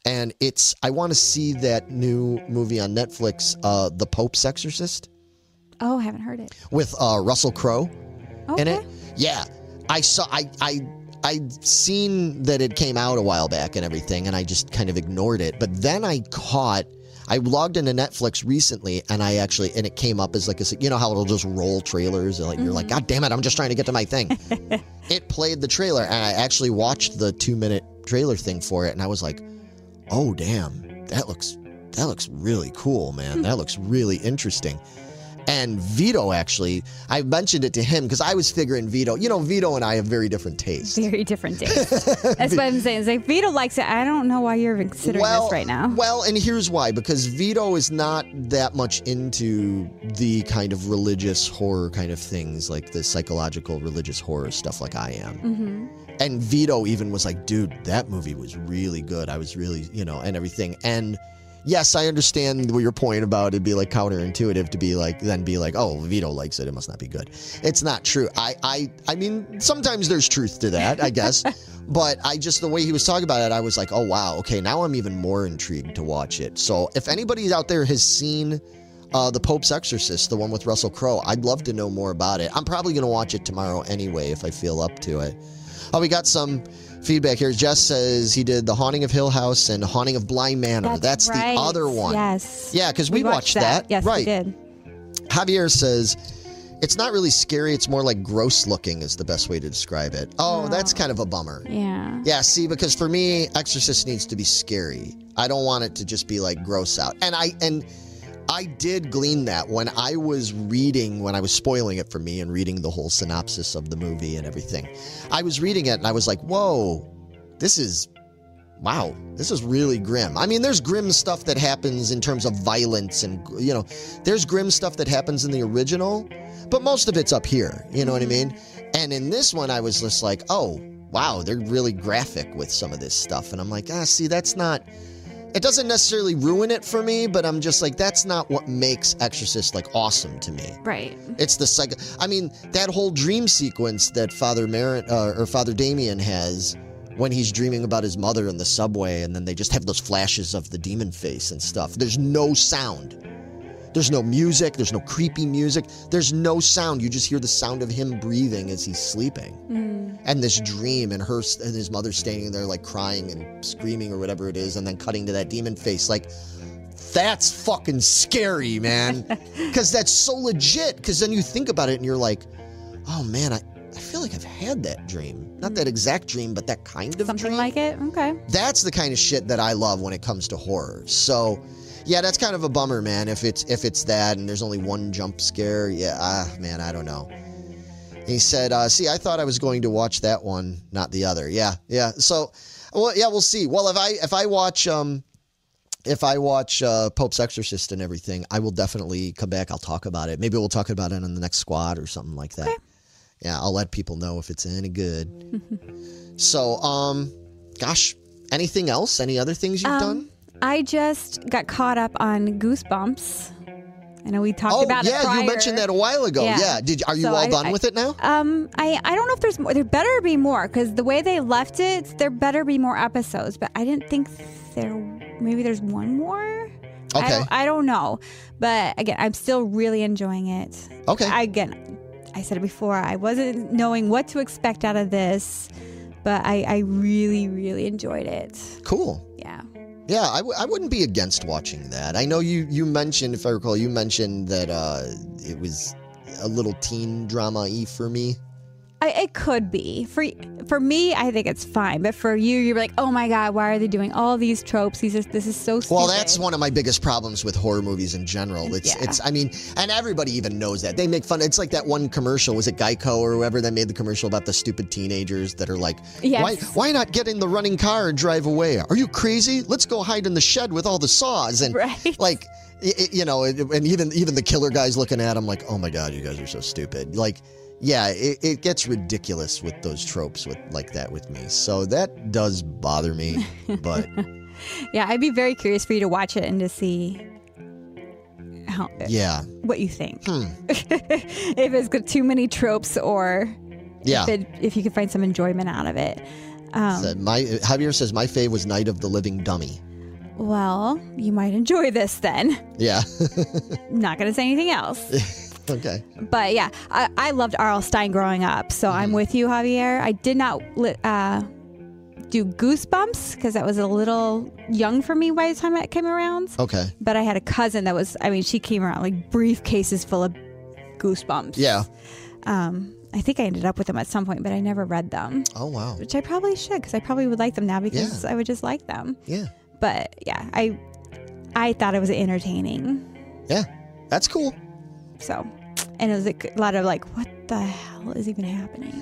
And I want to see that new movie on Netflix, The Pope's Exorcist. Oh, I haven't heard it. With Russell Crowe in it. Yeah. I'd seen that it came out a while back and everything, and I just kind of ignored it. But then I logged into Netflix recently, and and it came up as like you know how it'll just roll trailers, and like you're like, god damn it, I'm just trying to get to my thing. It played the trailer, and I actually watched the 2-minute trailer thing for it, and I was like, oh damn, that looks really cool, man. That looks really interesting. And Vito, actually, I mentioned it to him because I was figuring Vito and I have very different tastes. Very different tastes. That's what I'm saying. It's like, Vito likes it. I don't know why you're considering this right now. Well, and here's why. Because Vito is not that much into the kind of religious horror kind of things, like the psychological religious horror stuff like I am. And Vito even was like, dude, that movie was really good. I was really, you know, and everything. And yes, I understand your point about it'd be like counterintuitive to be like, oh, Vito likes it, it must not be good. It's not true. I mean, sometimes there's truth to that, I guess. But the way he was talking about it, I was like, oh wow, okay, now I'm even more intrigued to watch it. So if anybody out there has seen The Pope's Exorcist, the one with Russell Crowe, I'd love to know more about it. I'm probably going to watch it tomorrow anyway if I feel up to it. Oh, we got some feedback here. Jess says he did The Haunting of Hill House and Haunting of Bly Manor. That's right. The other one. Yes. Yeah, because we watched that. Yes, right. We did. Javier says, it's not really scary. It's more like gross looking is the best way to describe it. Oh, that's kind of a bummer. Yeah. Yeah, see, because for me, Exorcist needs to be scary. I don't want it to just be like gross out. And I did glean that when I was spoiling it for me and reading the whole synopsis of the movie and everything. I was reading it and I was like, whoa, this is really grim. I mean, there's grim stuff that happens in terms of violence and, you know, there's grim stuff that happens in the original, but most of it's up here, you know what I mean? And in this one, I was just like, oh, wow, they're really graphic with some of this stuff. And I'm like, see, that's not... It doesn't necessarily ruin it for me, but I'm just like, that's not what makes Exorcist, like, awesome to me. Right. It's the psycho... I mean, that whole dream sequence that Father Damien has when he's dreaming about his mother in the subway, and then they just have those flashes of the demon face and stuff. There's no sound. There's no music. There's no creepy music. There's no sound. You just hear the sound of him breathing as he's sleeping. Mm. And this dream and her and his mother standing there like crying and screaming or whatever it is, and then cutting to that demon face. Like, that's fucking scary, man. Because that's so legit. Because then you think about it and you're like, oh, man, I feel like I've had that dream. Not that exact dream, but that kind of something dream. Like it? Okay. That's the kind of shit that I love when it comes to horror. So... yeah, that's kind of a bummer, man. If it's that and there's only one jump scare, yeah, man, I don't know. And he said, see, I thought I was going to watch that one, not the other. Yeah. So, well, yeah, we'll see. Well, if I watch Pope's Exorcist and everything, I will definitely come back. I'll talk about it. Maybe we'll talk about it on the next squad or something like that. Okay. Yeah, I'll let people know if it's any good. So, gosh, anything else? Any other things you've done? I just got caught up on Goosebumps. I know we talked about it prior. You mentioned that a while ago. Yeah. Are you all done with it now? I don't know if there's more. There better be more, because the way they left it, there better be more episodes. But I didn't think there... maybe there's one more? Okay. I don't know. But again, I'm still really enjoying it. Okay. I said it before. I wasn't knowing what to expect out of this, but I really, really enjoyed it. Cool. Yeah. Yeah, I wouldn't be against watching that. I know you mentioned, if I recall, that it was a little teen drama-y for me. It could be. For me, I think it's fine. But for you, you're like, oh my God, why are they doing all these tropes? This is so stupid. Well, that's one of my biggest problems with horror movies in general. I mean, and everybody even knows that. They make fun. It's like that one commercial. Was it Geico or whoever that made the commercial about the stupid teenagers that are like, yes. Why not get in the running car and drive away? Are you crazy? Let's go hide in the shed with all the saws. And right. Like, you know, and even the killer guy's looking at him like, oh my God, you guys are so stupid. Like, yeah, it gets ridiculous with those tropes with me. So that does bother me, but... yeah, I'd be very curious for you to watch it and to see what you think. If it's got too many tropes or if you can find some enjoyment out of it. Javier says, my fave was Night of the Living Dummy. Well, you might enjoy this then. Yeah. Not going to say anything else. Okay. But yeah, I loved R.L. Stine growing up, so I'm with you, Javier. I did not do Goosebumps because that was a little young for me by the time it came around. Okay. But I had a cousin that was, she came around like briefcases full of Goosebumps. Yeah. I think I ended up with them at some point, but I never read them. Oh, wow. Which I probably should, because I probably would like them now because I would just like them. Yeah. But yeah, I thought it was entertaining. Yeah, that's cool. So... and it was a lot of like, what the hell is even happening?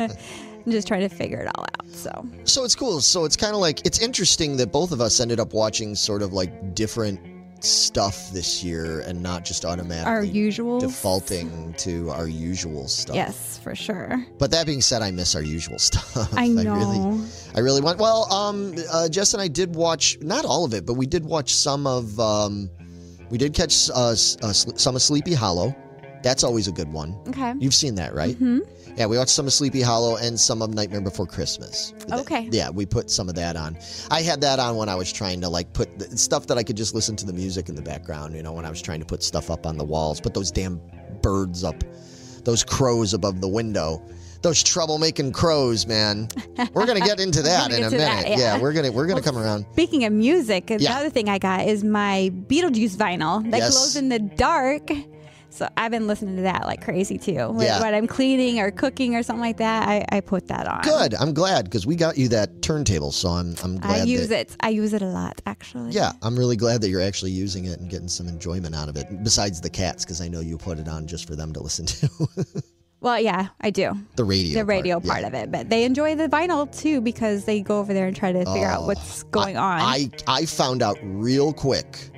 I'm just trying to figure it all out. So it's cool. So it's kind of like, it's interesting that both of us ended up watching sort of like different stuff this year and not just automatically defaulting to our usual stuff. Yes, for sure. But that being said, I miss our usual stuff. I know. I really want. Well, Jess and I did watch, not all of it, but we did watch some of... we did catch some of Sleepy Hollow. That's always a good one. Okay. You've seen that, right? Mm-hmm. Yeah, we watched some of Sleepy Hollow and some of Nightmare Before Christmas. Okay. Yeah, we put some of that on. I had that on when I was trying to, like, put stuff that I could just listen to the music in the background, you know, when I was trying to put stuff up on the walls, put those damn birds up, those crows above the window. Those troublemaking crows, man. We're gonna get into that in a minute. We're gonna come around. Speaking of music, another thing I got is my Beetlejuice vinyl that glows in the dark. So I've been listening to that like crazy too. When I'm cleaning or cooking or something like that, I put that on. Good. I'm glad because we got you that turntable, so I'm glad. I use it a lot, actually. Yeah, I'm really glad that you're actually using it and getting some enjoyment out of it. Besides the cats, because I know you put it on just for them to listen to. Well, yeah, I do. The radio part of it. But they enjoy the vinyl, too, because they go over there and try to figure out what's going on. I found out real quick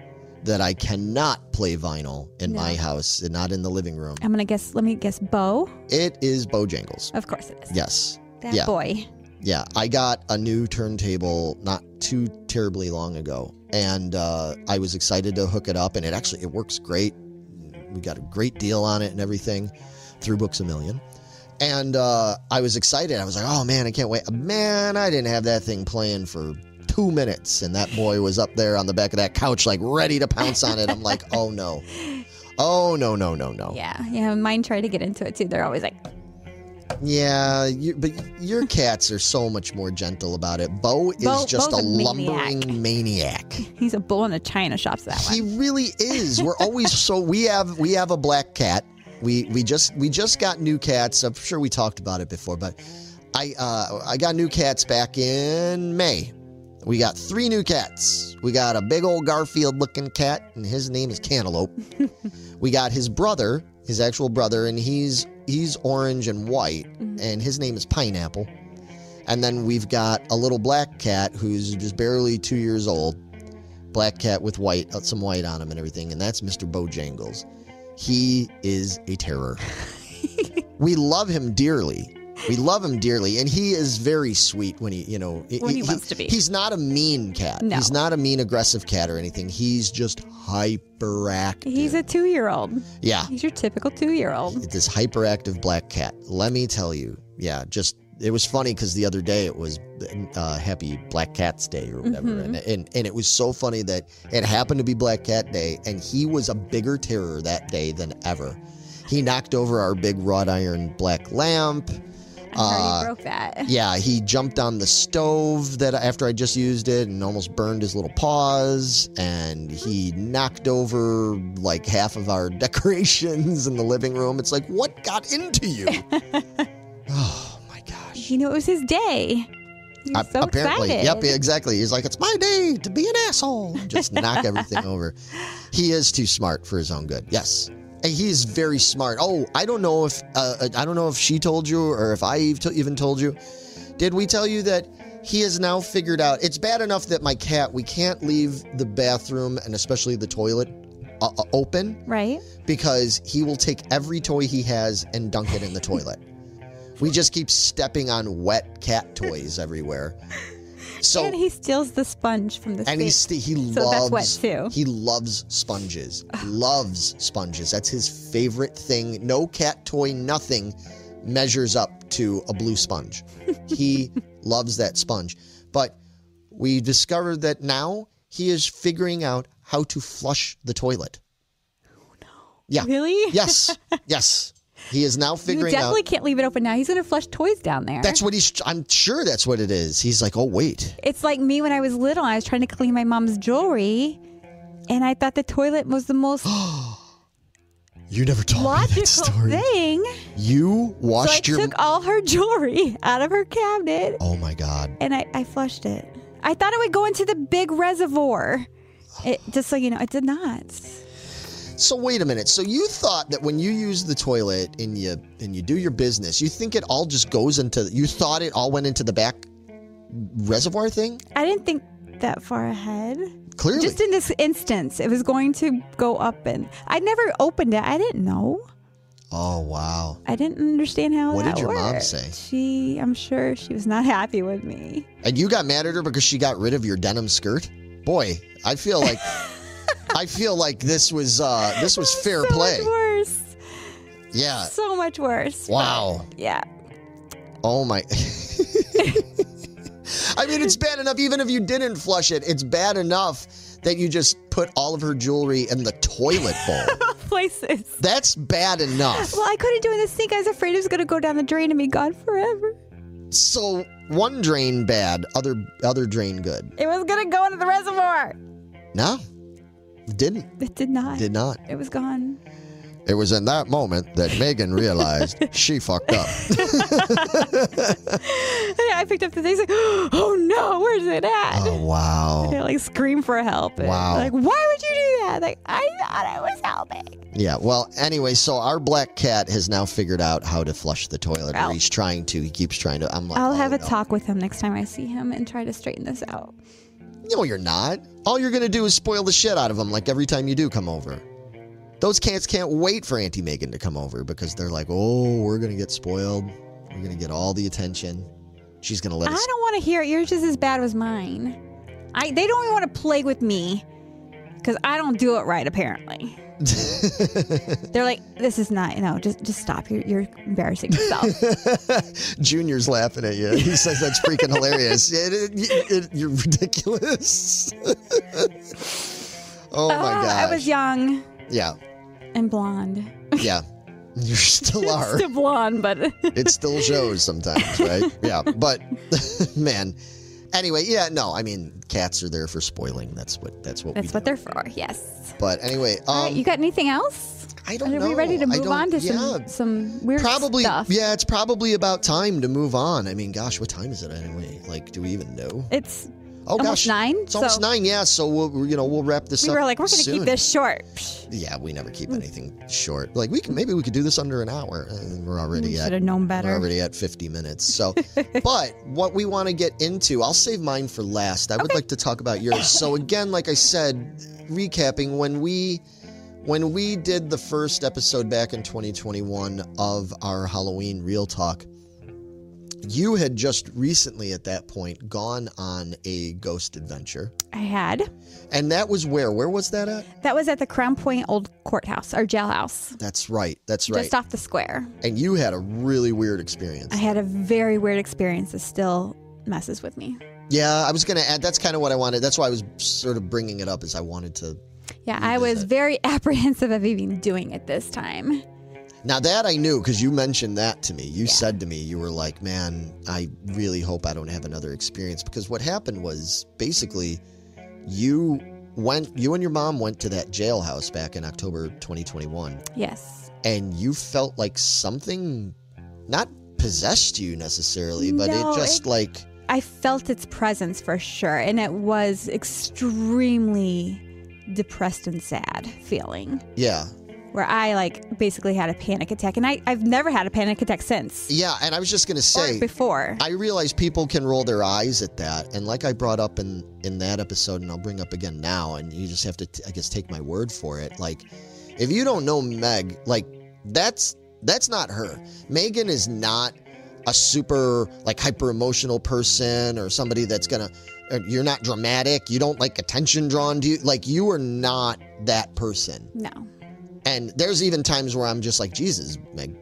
that I cannot play vinyl in my house and not in the living room. Let me guess, Bo? It is Bojangles. Of course it is. Yes. That boy. Yeah, I got a new turntable not too terribly long ago, and I was excited to hook it up, and it works great. We got a great deal on it and everything through Books A Million. And I was excited. I was like, oh, man, I can't wait. Man, I didn't have that thing playing for 2 minutes, and that boy was up there on the back of that couch, like, ready to pounce on it. I'm like, oh, no. Oh, no, no, no, no. Yeah, mine try to get into it, too. They're always like... Yeah, but your cats are so much more gentle about it. Bo's just a lumbering maniac. He's a bull in a china shop, so that one. He really is. We're always so... We have a black cat. We just got new cats. I'm sure we talked about it before, but I got new cats back in May. We got 3 new cats. We got a big old Garfield-looking cat, and his name is Cantaloupe. We got his brother, his actual brother, and he's orange and white, and his name is Pineapple. And then we've got a little black cat who's just barely 2 years old. Black cat with white, some white on him and everything, and that's Mr. Bojangles. He is a terror. We love him dearly. We love him dearly. And he is very sweet when he wants to be. He's not a mean cat. No. He's not a mean, aggressive cat or anything. He's just hyperactive. He's a 2-year-old. Yeah. He's your typical 2-year-old. This hyperactive black cat. Let me tell you. Yeah, just... It was funny because the other day it was Happy Black Cats Day or whatever. Mm-hmm. And it was so funny that it happened to be Black Cat Day, and he was a bigger terror that day than ever. He knocked over our big wrought iron black lamp. I heard he broke that. Yeah, he jumped on the stove after I just used it and almost burned his little paws. And he knocked over like half of our decorations in the living room. It's like, what got into you? He knew it was his day. He was so apparently excited. Yep, exactly. He's like, it's my day to be an asshole. Just knock everything over. He is too smart for his own good. Yes. And he is very smart. Oh, I don't know if she told you or if I even told you. Did we tell you that he has now figured out, it's bad enough that my cat, we can't leave the bathroom and especially the toilet open. Right. Because he will take every toy he has and dunk it in the toilet. We just keep stepping on wet cat toys everywhere. So, and he steals the sponge from the sink. And he loves sponges. Loves sponges. That's his favorite thing. No cat toy, nothing measures up to a blue sponge. He loves that sponge. But we discovered that now he is figuring out how to flush the toilet. Oh, no. Yeah. Really? Yes. Yes. He is now figuring out... You definitely can't leave it open now. He's going to flush toys down there. That's what he's... I'm sure that's what it is. He's like, oh, wait. It's like me when I was little. I was trying to clean my mom's jewelry, and I thought the toilet was the most... You never told me that story. Logical thing. You washed your... So I took all her jewelry out of her cabinet. Oh, my God. And I flushed it. I thought it would go into the big reservoir. Just so you know, it did not. So wait a minute. So you thought that when you use the toilet and you do your business, you thought it all went into the back reservoir thing? I didn't think that far ahead. Clearly. Just in this instance, it was going to go up, and I never opened it. I didn't know. Oh, wow. I didn't understand how that worked. What did your mom say? I'm sure she was not happy with me. And you got mad at her because she got rid of your denim skirt? Boy, I feel like... I feel like this was fair play. So much worse. Yeah. So much worse. Wow. Yeah. Oh my. I mean, it's bad enough even if you didn't flush it. It's bad enough that you just put all of her jewelry in the toilet bowl. Places. That's bad enough. Well, I couldn't do it in the sink. I was afraid it was going to go down the drain and be gone forever. So one drain bad, other drain good. It was going to go into the reservoir. No. Didn't. It did not. Did not. It was gone. It was in that moment that Megan realized she fucked up. I picked up the thing, like, oh no, where's it at? Oh wow. And I like scream for help. And wow. Like, why would you do that? Like, I thought I was helping. Yeah. Well, anyway, so our black cat has now figured out how to flush the toilet. Or he's trying to. He keeps trying to. I'm like, I'll have a talk with him next time I see him and try to straighten this out. No, you're not. All you're going to do is spoil the shit out of them like every time you do come over. Those cats can't wait for Auntie Megan to come over because they're like, oh, we're going to get spoiled. We're going to get all the attention. She's going to let us. I don't want to hear it. Yours is as bad as mine. They don't even want to play with me because I don't do it right, apparently. They're like, this is not, no, just stop. You're embarrassing yourself. Junior's laughing at you. He says that's freaking hilarious. You're ridiculous. Oh, my gosh. I was young. Yeah. And blonde. Yeah. You still are. It's still blonde, but... it still shows sometimes, right? Yeah, but, man. Anyway, yeah, no, I mean, cats are there for spoiling. That's what they're for, yes. But anyway... all right, you got anything else? I don't know. Are we ready to move on to some weird stuff? Yeah, it's probably about time to move on. I mean, gosh, what time is it anyway? Like, do we even know? It's... oh, almost gosh. 9? It's almost 9, yeah. So, we'll wrap this up. We were like, we're going to keep this short. Yeah, we never keep anything short. Like, maybe we could do this under an hour. And we're already should have known better. We're already at 50 minutes. So, but what we want to get into, I'll save mine for last. I would like to talk about yours. So, again, like I said, recapping, when we did the first episode back in 2021 of our Halloween Real Talk, you had just recently, at that point, gone on a ghost adventure. I had. And that was where? Where was that at? That was at the Crown Point Old Courthouse, or jailhouse. That's right. That's right. Just off the square. And you had a really weird experience. I had a very weird experience that still messes with me. Yeah, I was going to add, that's kind of what I wanted. That's why I was sort of bringing it up, is I wanted to... yeah, I was very apprehensive of even doing it this time. Now that I knew, because you mentioned that to me. You said to me, you were like, man, I really hope I don't have another experience. Because what happened was, basically, you and your mom went to that jailhouse back in October 2021. Yes. And you felt like something, not possessed you necessarily, but no, it I felt its presence for sure. And it was extremely depressed and sad feeling. Yeah. Where I, basically had a panic attack. And I've never had a panic attack since. Yeah, and I was just going to say... or before. I realize people can roll their eyes at that. And like I brought up in that episode, and I'll bring up again now, and you just have to, take my word for it. Like, if you don't know Meg, that's not her. Megan is not a super, hyper-emotional person or somebody that's going to... you're not dramatic. You don't like attention drawn to you. Like, you are not that person. No. And there's even times where I'm just like, Jesus, Meg,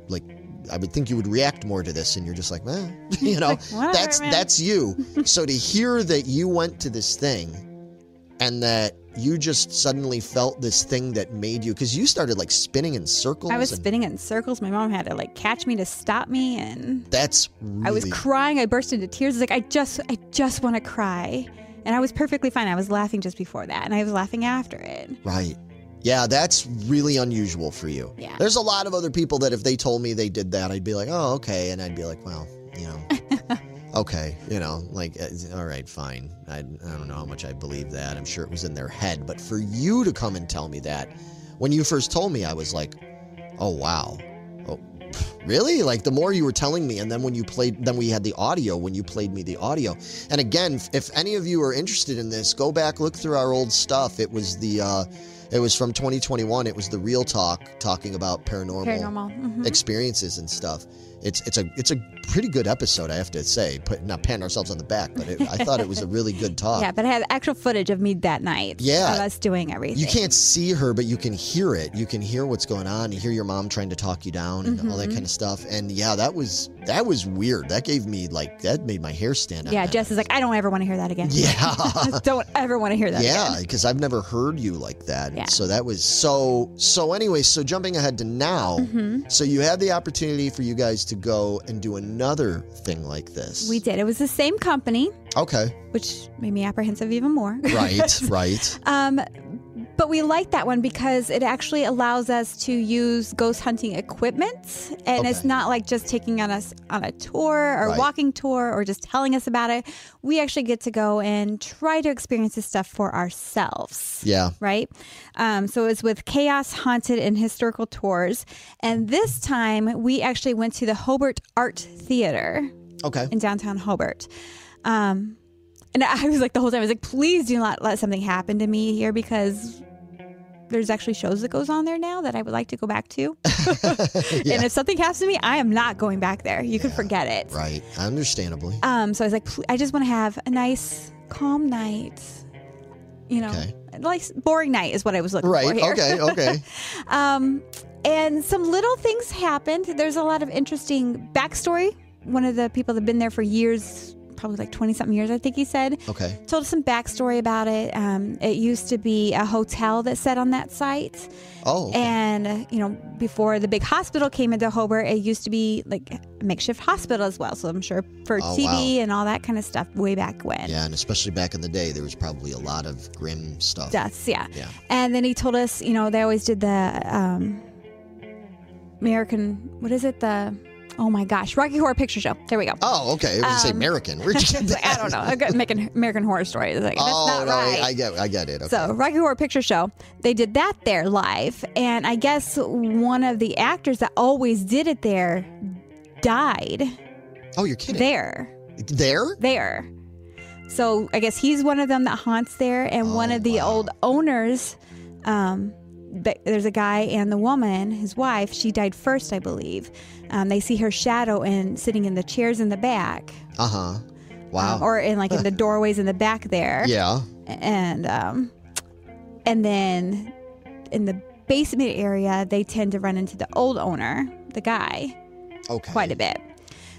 I would think you would react more to this. And you're just like, eh, you know, that's you. So to hear that you went to this thing and that you just suddenly felt this thing that made you, because you started spinning in circles. I was spinning in circles. My mom had to catch me to stop me. And that's really... I was crying. I burst into tears. It's like, I just want to cry. And I was perfectly fine. I was laughing just before that. And I was laughing after it. Right. Yeah, that's really unusual for you. Yeah. There's a lot of other people that if they told me they did that, I'd be like, oh, okay. And I'd be like, well, you know, okay. You know, all right, fine. I don't know how much I believe that. I'm sure it was in their head. But for you to come and tell me that, when you first told me, I was like, oh, wow. Oh, really? The more you were telling me, and then when you played me the audio. And again, if any of you are interested in this, go back, look through our old stuff. It was It was from 2021. It was the Real Talk, talking about paranormal experiences and stuff. It's a pretty good episode, I have to say. Not patting ourselves on the back, but I thought it was a really good talk. Yeah, but I had actual footage of me that night. Yeah, of us doing everything. You can't see her, but you can hear it. You can hear what's going on. You hear your mom trying to talk you down and all that kind of stuff. And yeah, that was weird. That gave me that made my hair stand up. Yeah, Jess is like, I don't ever want to hear that again. Yeah, don't ever want to hear that again. Yeah, because I've never heard you like that. Yeah. So that was so. Anyway, so jumping ahead to now, so you had the opportunity for you guys to go and do another thing like this. We did. It was the same company. Okay. Which made me apprehensive even more. Right, right. But we like that one because it actually allows us to use ghost hunting equipment. And it's not just taking us on a tour or walking tour or just telling us about it. We actually get to go and try to experience this stuff for ourselves. Yeah. Right? So it's with Chaos Haunted and Historical Tours. And this time we actually went to the Hobart Art Theater. Okay. In downtown Hobart. And I was the whole time, please do not let something happen to me here because... there's actually shows that goes on there now that I would like to go back to. And if something happens to me, I am not going back there. You can forget it. Right. Understandably. So I was like, I just want to have a nice, calm night. You know, like boring night is what I was looking for here. Okay. Okay. And some little things happened. There's a lot of interesting backstory. One of the people that had been there for years, probably like 20-something years, I think he said. Okay. Told us some backstory about it. It used to be a hotel that sat on that site. Oh. Okay. And, you know, before the big hospital came into Hobart, it used to be like a makeshift hospital as well. So I'm sure for TV and all that kind of stuff way back when. Yeah, and especially back in the day, there was probably a lot of grim stuff. Deaths, yeah. And then he told us, you know, they always did the American, what is it, the... Oh my gosh, Rocky Horror Picture Show. There we go. Oh, okay. It was say American. I don't know. I got American Horror Story. It's like, that's not right. I get it. Okay. So Rocky Horror Picture Show, they did that there live, and I guess one of the actors that always did it there died. Oh, you're kidding. There. So I guess he's one of them that haunts there, and one of the old owners. But there's a guy and the woman, his wife, she died first, I believe. They see her shadow sitting in the chairs in the back. Uh-huh. Wow. Or in the doorways in the back there. Yeah. And then in the basement area, they tend to run into the old owner, the guy, quite a bit.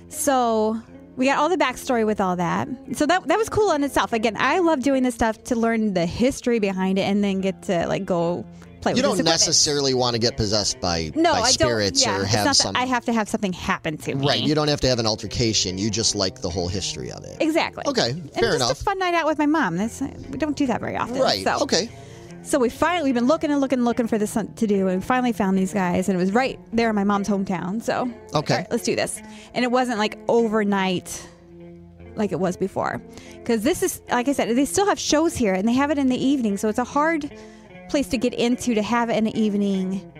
So we got all the backstory with all that. So that was cool in itself. Again, I love doing this stuff to learn the history behind it and then get to go... You don't necessarily want to get possessed by spirits or have something. I have to have something happen to me. Right. You don't have to have an altercation. You just like the whole history of it. Exactly. Okay. Fair enough. Just a fun night out with my mom. We don't do that very often. Right. So. Okay. So we've been looking and looking and looking for this to do, and we finally found these guys, and it was right there in my mom's hometown. So all right, let's do this. And it wasn't like overnight. Like it was before, because this is, like I said, they still have shows here, and they have it in the evening. So it's a hard place to get into to have an evening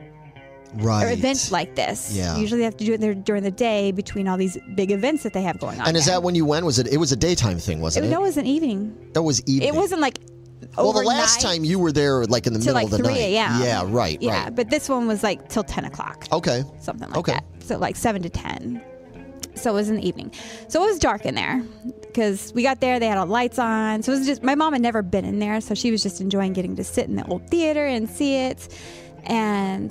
or event like this. Yeah. Usually they have to do it there during the day between all these big events that they have going on. And is that when you went? It was a daytime thing, wasn't it? No, it was an evening. That was evening. It wasn't like overnight. Well, the last time you were there in the middle of the night. 3 a.m. Yeah, right. Yeah, but this one was till 10 o'clock. Okay. Something like that. So 7 to 10. So it was in the evening. So it was dark in there because we got there. They had all the lights on. So it was just, my mom had never been in there. So she was just enjoying getting to sit in the old theater and see it. And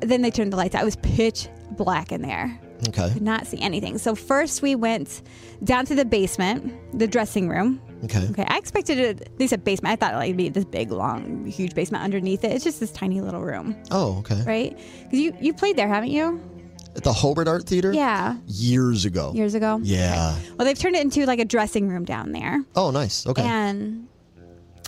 then they turned the lights out. It was pitch black in there. Okay. Could not see anything. So first we went down to the basement, the dressing room. Okay. Okay. I expected it, at least a basement. I thought it'd be this big, long, huge basement underneath it. It's just this tiny little room. Oh, okay. Right? Because you played there, haven't you? At the Hobart Art Theater? Yeah. Years ago. Years ago? Yeah. Okay. Well, they've turned it into a dressing room down there. Oh, nice. Okay. And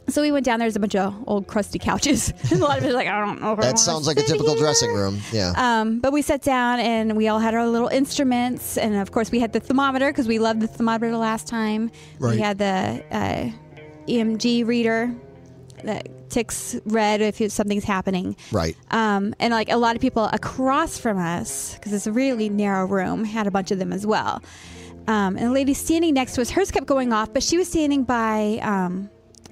so we went down there. There's a bunch of old crusty couches. And a lot of it was I don't know. That sounds like a typical dressing room. Yeah. But we sat down and we all had our little instruments. And, of course, we had the thermometer because we loved the thermometer last time. Right. We had the EMG reader that ticks red if something's happening. Right. And a lot of people across from us, because it's a really narrow room, had a bunch of them as well. And the lady standing next to us, hers kept going off, but she was standing by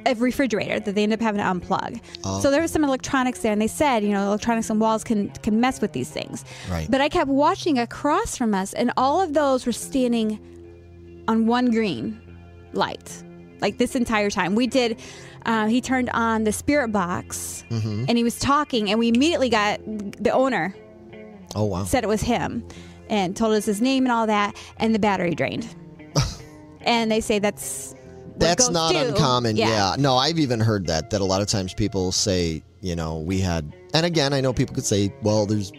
a refrigerator that they ended up having to unplug. So there was some electronics there, and they said, electronics and walls can mess with these things. Right. But I kept watching across from us, and all of those were standing on one green light. This entire time. We did, he turned on the spirit box, and he was talking, and we immediately got the owner. Oh, wow. Said it was him, and told us his name and all that, and the battery drained. And they say that's not uncommon, yeah. No, I've even heard that a lot of times people say, we had, and again, I know people could say, well, there's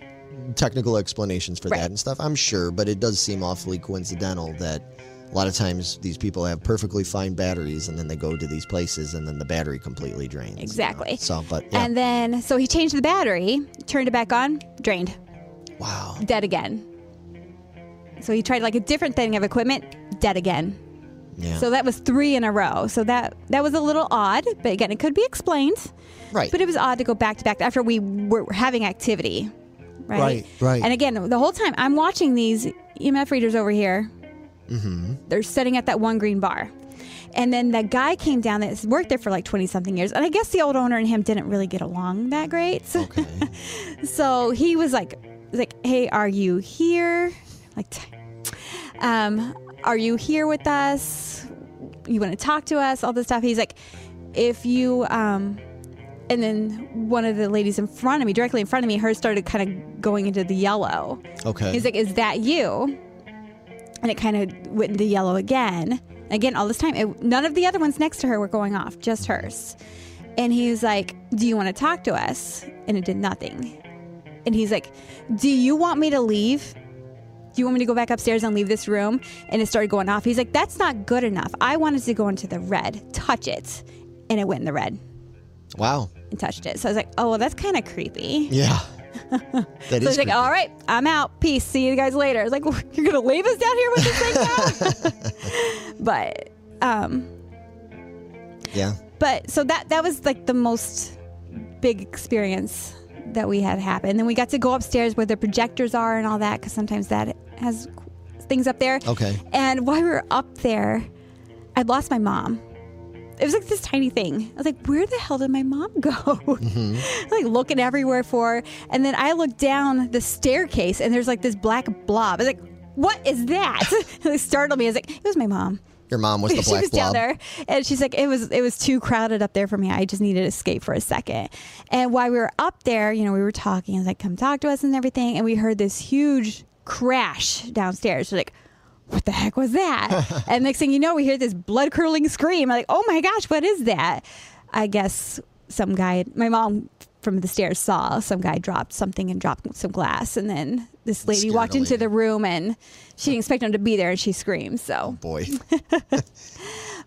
technical explanations for that and stuff, I'm sure, but it does seem awfully coincidental that a lot of times these people have perfectly fine batteries, and then they go to these places, and then the battery completely drains. Exactly. And then, so he changed the battery, turned it back on, drained. Wow. Dead again. So he tried a different thing of equipment, dead again. Yeah. So that was 3 in a row. So that was a little odd, but again, it could be explained. Right. But it was odd to go back to back after we were having activity. Right. Right. And again, the whole time I'm watching these EMF readers over here. They're sitting at that one green bar. And then the guy came down that worked there for like 20-something years. And I guess the old owner and him didn't really get along that great. Okay. So he was like, hey, are you here? Like, are you here with us? You want to talk to us? All this stuff. He's like, if you... And then one of the ladies in front of me, directly in front of me, hers started kind of going into the yellow. Okay. He's like, is that you? And it kind of went into yellow again. Again, all this time. None of the other ones next to her were going off, just hers. And he was like, do you want to talk to us? And it did nothing. And he's like, do you want me to leave? Do you want me to go back upstairs and leave this room? And it started going off. He's like, that's not good enough. I wanted to go into the red, touch it. And it went in the red. Wow. And touched it. So I was like, oh, well, that's kind of creepy. Yeah. That so is. So I was like, all right, I'm out. Peace. See you guys later. I was like, well, you're going to leave us down here with this thing now? But, yeah. But so that was like the most big experience that we had happen. Then we got to go upstairs where the projectors are and all that, because sometimes that has things up there. Okay. And while we were up there, I'd lost my mom. It was like this tiny thing. I was like, where the hell did my mom go? Mm-hmm. Like looking everywhere for her. And then I looked down the staircase and there's like this black blob. I was like, what is that? It startled me. I was like, it was my mom. Your mom was the black blob. She was down there. And she's like, it was too crowded up there for me. I just needed to escape for a second. And while we were up there, you know, we were talking. I was like, come talk to us and everything. And we heard this huge crash downstairs. We're like, what the heck was that? And next thing you know, we hear this blood curdling scream. I'm like, oh my gosh, what is that? I guess some guy, my mom from the stairs saw some guy dropped something and dropped some glass. And then this lady walked into the room and she didn't expect him to be there and she screamed. So, oh boy.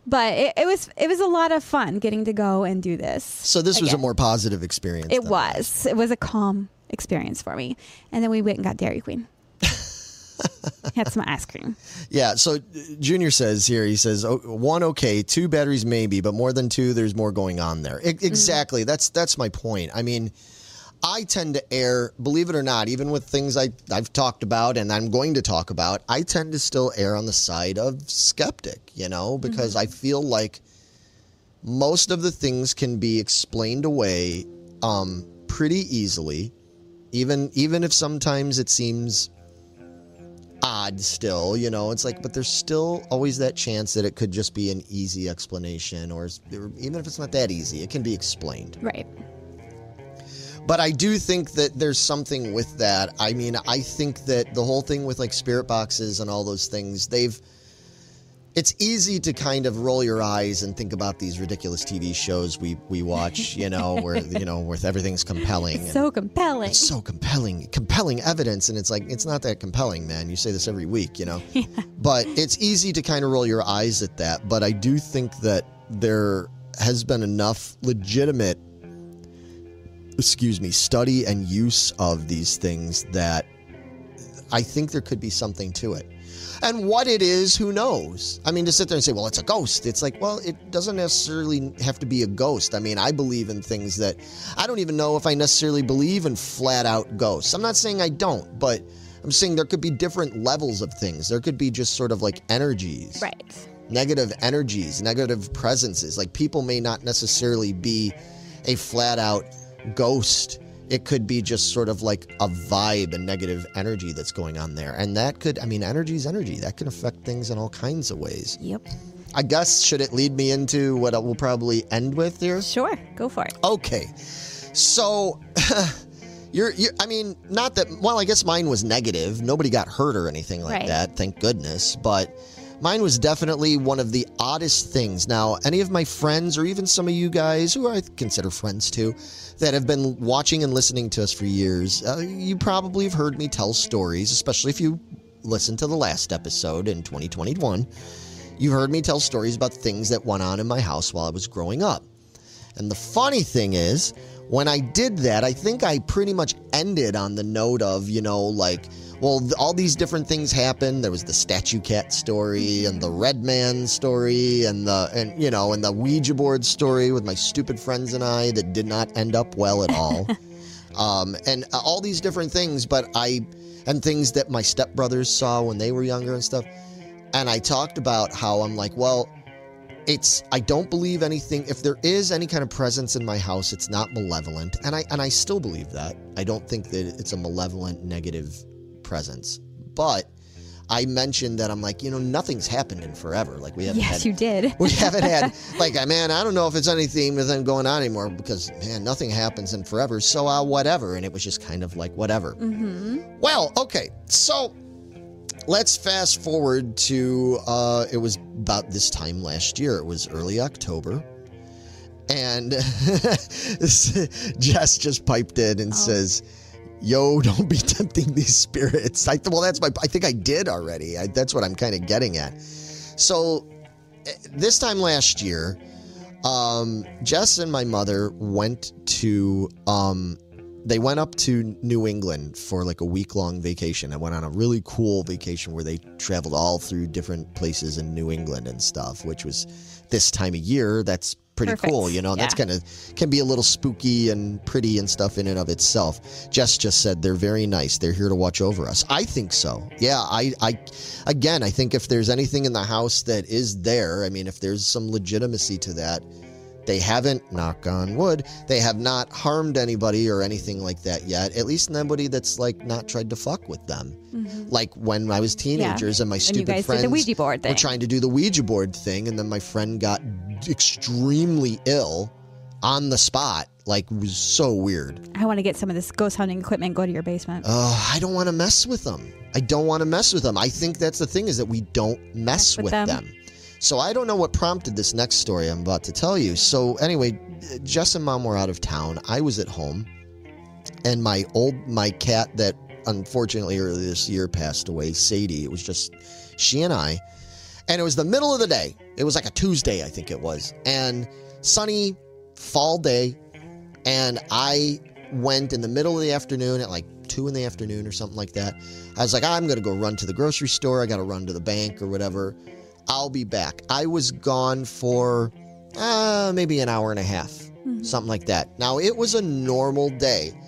But it was a lot of fun getting to go and do this. So this again was a more positive experience. It was. It was a calm experience for me. And then we went and got Dairy Queen. Had some ice cream. Yeah. So Junior says here, he says, oh, one, okay, two batteries maybe, but more than two, there's more going on there. Exactly. Mm-hmm. That's my point. I mean, I tend to err, believe it or not, even with things I've talked about and I'm going to talk about, I tend to still err on the side of skeptic, you know, because I feel like most of the things can be explained away pretty easily, even if sometimes it seems odd still, you know, it's like, but there's still always that chance that it could just be an easy explanation, or even if it's not that easy, it can be explained. Right. But I do think that there's something with that. I mean, I think that the whole thing with like spirit boxes and all those things, it's easy to kind of roll your eyes and think about these ridiculous TV shows we watch, you know, where everything's compelling. It's so compelling. It's so compelling. Compelling evidence. And it's like, it's not that compelling, man. You say this every week, you know. Yeah. But it's easy to kind of roll your eyes at that. But I do think that there has been enough legitimate, study and use of these things that I think there could be something to it. And what it is, who knows? I mean, to sit there and say, well, it's a ghost. It's like, well, it doesn't necessarily have to be a ghost. I mean, I believe in things that I don't even know if I necessarily believe in flat out ghosts. I'm not saying I don't, but I'm saying there could be different levels of things. There could be just sort of like energies, right? Negative energies, negative presences. Like people may not necessarily be a flat out ghost. It could be just sort of like a vibe and negative energy that's going on there. And that could, I mean, energy is energy. That can affect things in all kinds of ways. Yep. I guess, should it lead me into what we'll probably end with here? Sure. Go for it. Okay. So, I guess mine was negative. Nobody got hurt or anything like that. Thank goodness. But mine was definitely one of the oddest things. Now, any of my friends or even some of you guys who I consider friends too that have been watching and listening to us for years, you probably have heard me tell stories, especially if you listened to the last episode in 2021. You heard me tell stories about things that went on in my house while I was growing up. And the funny thing is, when I did that, I think I pretty much ended on the note of, you know, like, well, all these different things happened. There was the statue cat story and the red man story and the Ouija board story with my stupid friends and I that did not end up well at all. And all these different things, and things that my stepbrothers saw when they were younger and stuff. And I talked about how I'm like, well, I don't believe anything. If there is any kind of presence in my house, it's not malevolent. And I still believe that. I don't think that it's a malevolent, negative presence. But I mentioned that I'm like, you know, nothing's happened in forever. Like we haven't had, you did. We haven't had, like, man, I don't know if it's anything going on anymore because, man, nothing happens in forever. So whatever. And it was just kind of like whatever. Mm-hmm. Well, okay. So let's fast forward to, it was about this time last year. It was early October. And Jess just piped in and says, yo, don't be tempting these spirits. Well, that's I think I did already. That's what I'm kind of getting at. So this time last year, Jess and my mother went to, they went up to New England for like a week-long vacation. I went on a really cool vacation where they traveled all through different places in New England and stuff, which was this time of year. That's pretty Perfect. Cool, you know, yeah. That's kind of can be a little spooky and pretty and stuff in and of itself. Jess just said they're very nice. They're here to watch over us. I think so. Yeah, I think if there's anything in the house that is there, I mean, if there's some legitimacy to that, they haven't, knock on wood, they have not harmed anybody or anything like that yet. At least nobody that's, like, not tried to fuck with them. Mm-hmm. Like, when I was teenagers and my stupid friends were trying to do the Ouija board thing, and then my friend got extremely ill on the spot. Like, it was so weird. I want to get some of this ghost hunting equipment and go to your basement. I don't want to mess with them. I think that's the thing, is that we don't mess with them. So I don't know what prompted this next story I'm about to tell you. So anyway, Jess and Mom were out of town. I was at home, and my cat that unfortunately earlier this year passed away, Sadie. It was just she and I, and it was the middle of the day. It was like a Tuesday, I think it was, and sunny fall day, and I went in the middle of the afternoon at like 2 in the afternoon or something like that. I was like, I'm going to go run to the grocery store. I got to run to the bank or whatever. I'll be back. I was gone for maybe an hour and a half, something like that. Now, it was a normal day,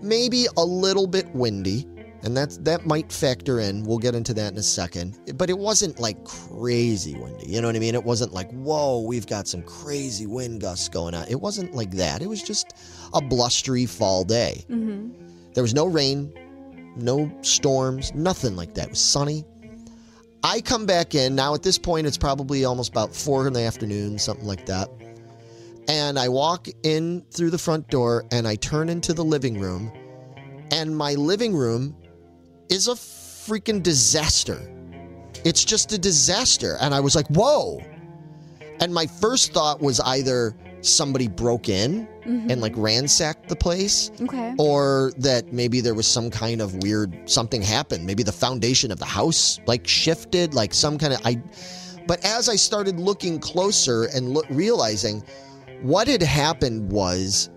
maybe a little bit windy, and that might factor in. We'll get into that in a second. But it wasn't like crazy windy. You know what I mean? It wasn't like, whoa, we've got some crazy wind gusts going on. It wasn't like that. It was just a blustery fall day. Mm-hmm. There was no rain, no storms, nothing like that. It was sunny. I come back in. Now, at this point, it's probably almost about 4 in the afternoon, something like that. And I walk in through the front door, and I turn into the living room. And my living room is a freaking disaster. It's just a disaster. And I was like, whoa. And my first thought was either somebody broke in and like ransacked the place, or that maybe there was some kind of weird something happened. Maybe the foundation of the house like shifted, like some kind of But as I started looking closer and realizing what had happened was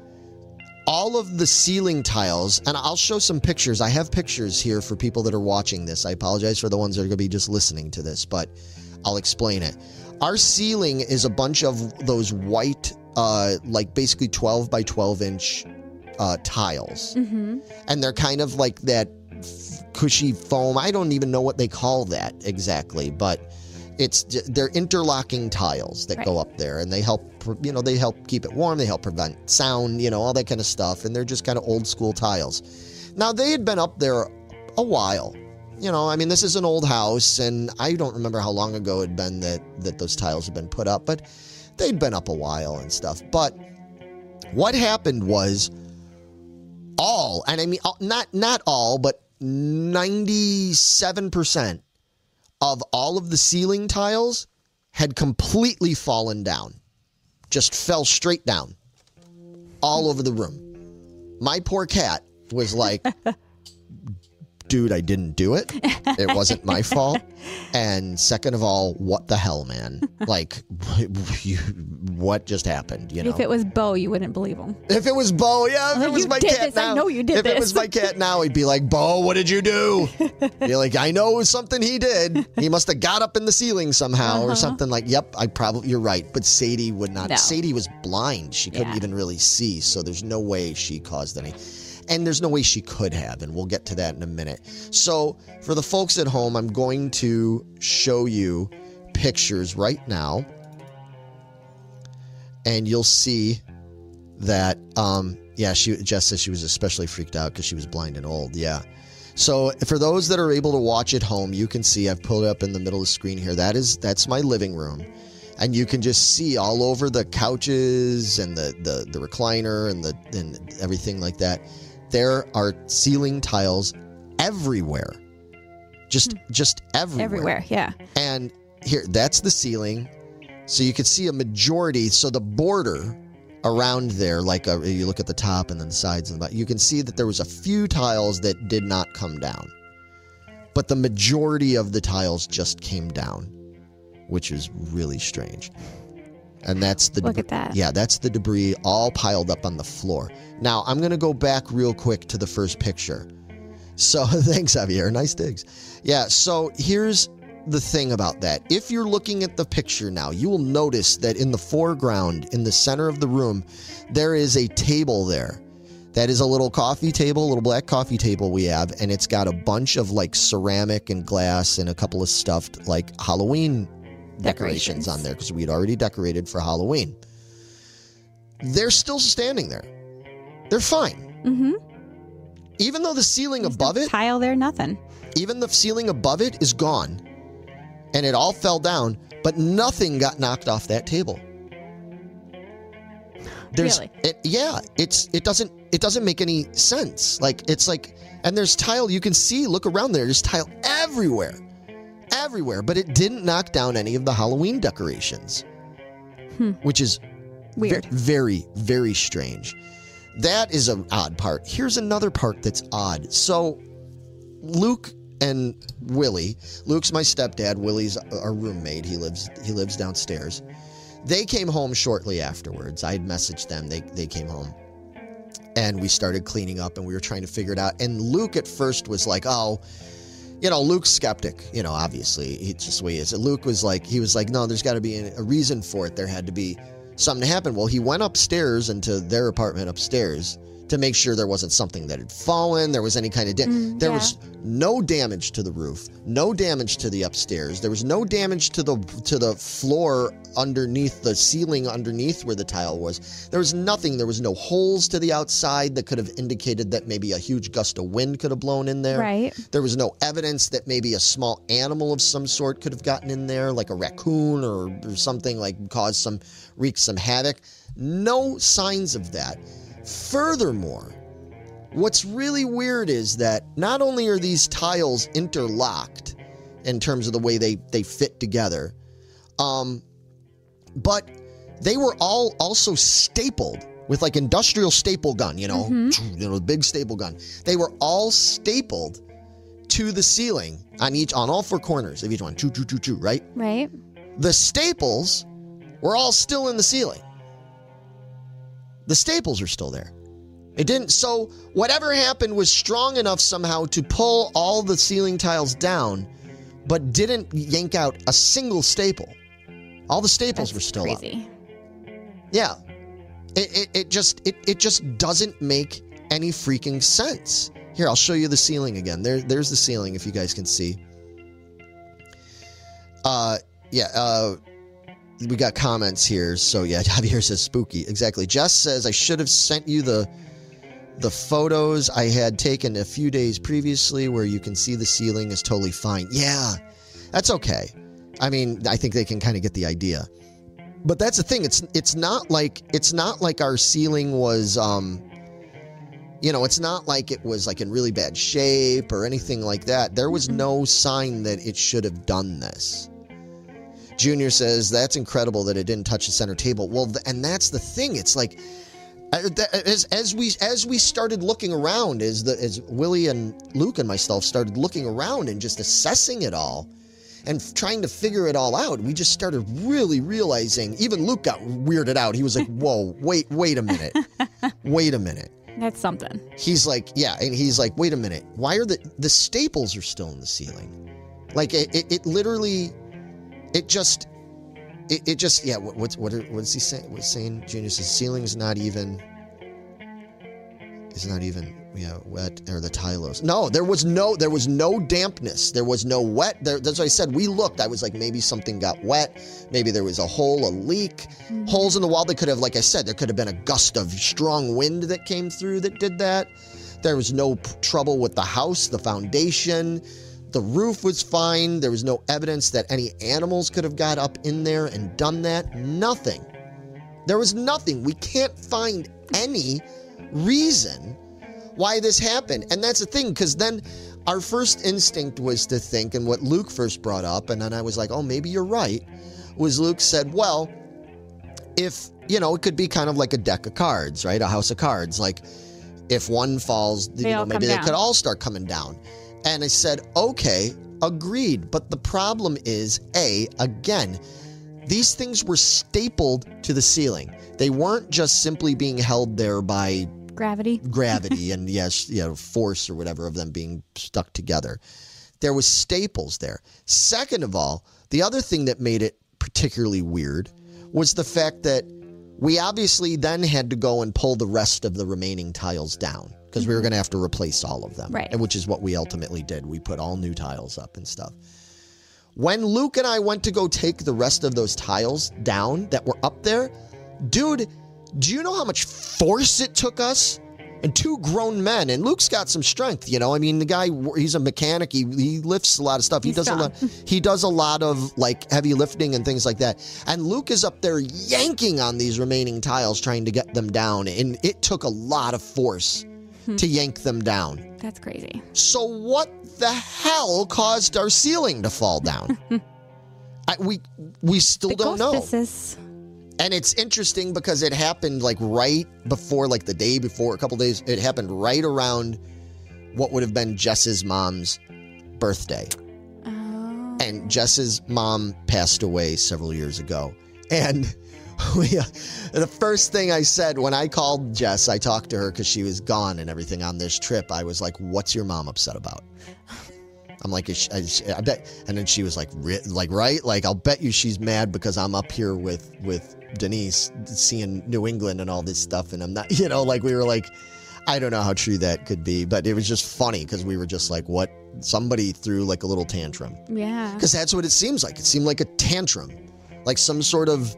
all of the ceiling tiles, and I'll show some pictures. I have pictures here for people that are watching this. I apologize for the ones that are going to be just listening to this, but I'll explain it. Our ceiling is a bunch of those white, like basically 12 by 12 inch tiles. Mm-hmm. And they're kind of like that cushy foam. I don't even know what they call that exactly, but they're interlocking tiles that go up there, and they help, you know, they help keep it warm. They help prevent sound, you know, all that kind of stuff. And they're just kind of old school tiles. Now, they had been up there a while. You know, I mean, this is an old house, and I don't remember how long ago it had been that those tiles had been put up, but they'd been up a while and stuff. But what happened was not all, but 97% of all of the ceiling tiles had completely fallen down, just fell straight down all over the room. My poor cat was like... Dude, I didn't do it. It wasn't my fault. And second of all, what the hell, man? Like, what just happened? You know, if it was Bo, you wouldn't believe him. If it was Bo, yeah. If it was my cat now, I know you did this. If it was my cat now, he'd be like, Bo, what did you do? You're like, I know it was something he did. He must have got up in the ceiling somehow or something. Like, yep, you're right. But Sadie would not. No. Sadie was blind. She couldn't even really see. So there's no way she caused any. And there's no way she could have, and we'll get to that in a minute. So for the folks at home, I'm going to show you pictures right now and you'll see that, yeah, Jess says she was especially freaked out because she was blind and old. Yeah. So for those that are able to watch at home, you can see I've pulled it up in the middle of the screen here. That's my living room. And you can just see all over the couches and the recliner and everything like that. There are ceiling tiles everywhere. Just everywhere. Everywhere, yeah. And here, that's the ceiling. So you can see a majority. So the border around there, like you look at the top and then the sides and the bottom, you can see that there was a few tiles that did not come down. But the majority of the tiles just came down, which is really strange. And that's the look at that. Yeah, that's the debris all piled up on the floor. Now, I'm going to go back real quick to the first picture. So, thanks, Javier. Nice digs. Yeah, so here's the thing about that. If you're looking at the picture now, you will notice that in the foreground, in the center of the room, there is a table there. That is a little coffee table, a little black coffee table we have, and it's got a bunch of, like, ceramic and glass and a couple of stuffed, like, Halloween decorations on there because we had already decorated for Halloween. They're still standing there. They're fine. Mm-hmm. Even though the ceiling above it, tile there, nothing. Even the ceiling above it is gone, and it all fell down, but nothing got knocked off that table. Really? Yeah. It doesn't make any sense. Like it's like, and there's tile you can see. Look around there. There's tile everywhere. Everywhere, but it didn't knock down any of the Halloween decorations, which is weird, very, very strange. That is an odd part. Here's another part that's odd. So Luke and Willie, Luke's my stepdad, Willie's our roommate. He lives downstairs. They came home shortly afterwards. I had messaged them. They came home, and we started cleaning up, and we were trying to figure it out. And Luke at first was like, "Oh." You know, Luke's skeptic, you know, obviously. It's just the way he is. Luke was like, no, there's got to be a reason for it. There had to be something to happen. Well, he went upstairs into their apartment upstairs to make sure there wasn't something that had fallen. There was any kind of there was no damage to the roof, no damage to the upstairs. There was no damage to the floor underneath, the ceiling underneath where the tile was. There was nothing. There was no holes to the outside that could have indicated that maybe a huge gust of wind could have blown in there. Right. There was no evidence that maybe a small animal of some sort could have gotten in there, like a raccoon or something, like wreaked some havoc. No signs of that. Furthermore, what's really weird is that not only are these tiles interlocked in terms of the way they fit together, but they were all also stapled with like industrial staple gun, the big staple gun. They were all stapled to the ceiling on all four corners of each one, right? Right. The staples were all still in the ceiling. The staples are still there. So whatever happened was strong enough somehow to pull all the ceiling tiles down, but didn't yank out a single staple. All the staples were still crazy. Up. Yeah. It just doesn't make any freaking sense. Here, I'll show you the ceiling again. There's the ceiling if you guys can see. We got comments here, so yeah, Javier says spooky. Exactly. Jess says, I should have sent you the photos I had taken a few days previously where you can see the ceiling is totally fine. Yeah, that's okay. I mean, I think they can kind of get the idea. But that's the thing. It's not like our ceiling was, it's not like it was like in really bad shape or anything like that. There was no sign that it should have done this. Junior says, that's incredible that it didn't touch the center table. Well, and that's the thing. It's like, as we started looking around, as Willie and Luke and myself started looking around and just assessing it all and trying to figure it all out, we just started really realizing, even Luke got weirded out. He was like, whoa, wait a minute. Wait a minute. That's something. He's like, wait a minute. Why are the staples are still in the ceiling? Like, it literally... It just, What's he saying? Junior says ceiling's not even. It's not even, you know, wet, or the Tylose. No, there was no dampness. There was no wet. That's what I said. We looked. I was like, maybe something got wet. Maybe there was a hole, a leak. Mm-hmm. Holes in the wall. They could have, like I said, there could have been a gust of strong wind that came through that did that. There was no trouble with the house, the foundation. The roof was fine. There was no evidence that any animals could have got up in there and done that. Nothing. There was nothing. We can't find any reason why this happened. And that's the thing, because then our first instinct was to think, and what Luke first brought up, and then I was like, oh, maybe you're right, was Luke said, well, if, you know, it could be kind of like a deck of cards, right? A house of cards. Like, if one falls, you know, maybe they could all start coming down. And I said, okay, agreed. But the problem is, A, again, these things were stapled to the ceiling. They weren't just simply being held there by gravity and, yes, you know, force or whatever of them being stuck together. There was staples there. Second of all, the other thing that made it particularly weird was the fact that we obviously then had to go and pull the rest of the remaining tiles down, because we were going to have to replace all of them, right? Which is what we ultimately did. We put all new tiles up and stuff. When Luke and I went to go take the rest of those tiles down that were up there, dude, do you know how much force it took us? And two grown men, and Luke's got some strength, you know. I mean, the guy, he's a mechanic. He lifts a lot of stuff. He does a lot of like heavy lifting and things like that. And Luke is up there yanking on these remaining tiles, trying to get them down. And it took a lot of force to yank them down. That's crazy. So what the hell caused our ceiling to fall down? We still don't know. Ghostesses. And it's interesting because it happened like right before, like the day before, a couple days. It happened right around what would have been Jess's mom's birthday. Oh. And Jess's mom passed away several years ago. And the first thing I said when I called Jess, I talked to her because she was gone and everything on this trip. I was like, what's your mom upset about? I'm like, I bet. And then she was like, right? Like, I'll bet you she's mad because I'm up here with Denise seeing New England and all this stuff. And I'm not, you know, like we were like, I don't know how true that could be. But it was just funny because we were just like, what? Somebody threw like a little tantrum. Yeah. Because that's what it seems like. It seemed like a tantrum, like some sort of,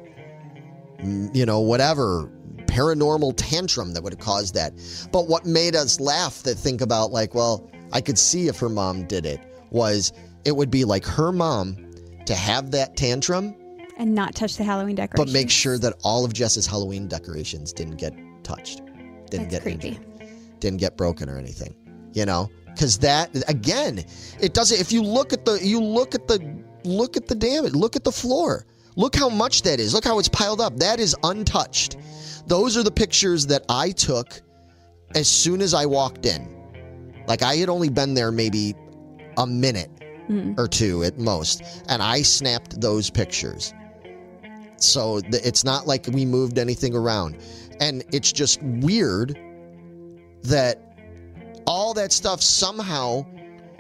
you know, whatever paranormal tantrum that would have caused that. But what made us laugh that think about like, well, I could see if her mom did it, was it would be like her mom to have that tantrum and not touch the Halloween decorations, but make sure that all of Jess's Halloween decorations didn't get touched, didn't get injured, didn't get broken or anything, you know? Because that, again, it doesn't. If you look at the, look at the damage, look at the floor, look how much that is, look how it's piled up. That is untouched. Those are the pictures that I took as soon as I walked in. Like, I had only been there maybe a minute or two at most, and I snapped those pictures. So it's not like we moved anything around. And it's just weird that all that stuff somehow...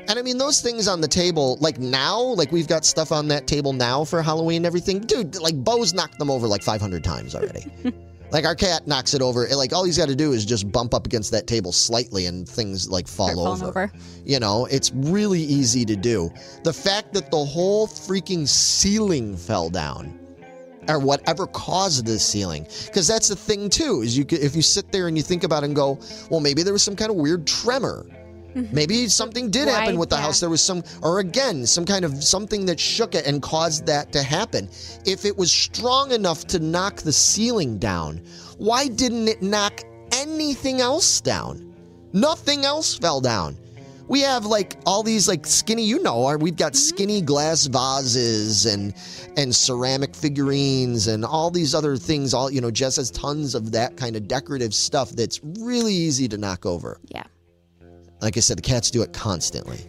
And I mean, those things on the table, like now, like we've got stuff on that table now for Halloween and everything. Dude, like Bo's knocked them over like 500 times already. Like, our cat knocks it over. Like, all he's got to do is just bump up against that table slightly and things, like, fall over. You know, it's really easy to do. The fact that the whole freaking ceiling fell down, or whatever caused the ceiling, because that's the thing, too, is if you sit there and you think about it and go, well, maybe there was some kind of weird tremor. Maybe something did happen with the house. There was some, or again, some kind of something that shook it and caused that to happen. If it was strong enough to knock the ceiling down, why didn't it knock anything else down? Nothing else fell down. We have like all these like skinny, you know, we've got skinny glass vases and ceramic figurines and all these other things. All, you know, Jess has tons of that kind of decorative stuff that's really easy to knock over. Yeah. Like I said, the cats do it constantly.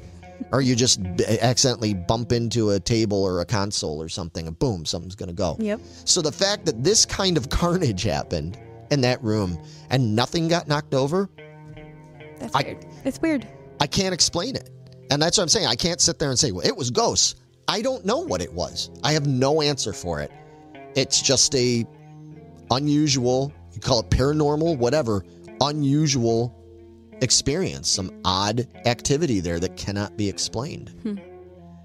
Or you just accidentally bump into a table or a console or something, and boom, something's going to go. Yep. So the fact that this kind of carnage happened in that room and nothing got knocked over... That's weird. It's weird. I can't explain it. And that's what I'm saying. I can't sit there and say, well, it was ghosts. I don't know what it was. I have no answer for it. It's just a unusual, you call it paranormal, whatever, unusual experience, some odd activity there that cannot be explained.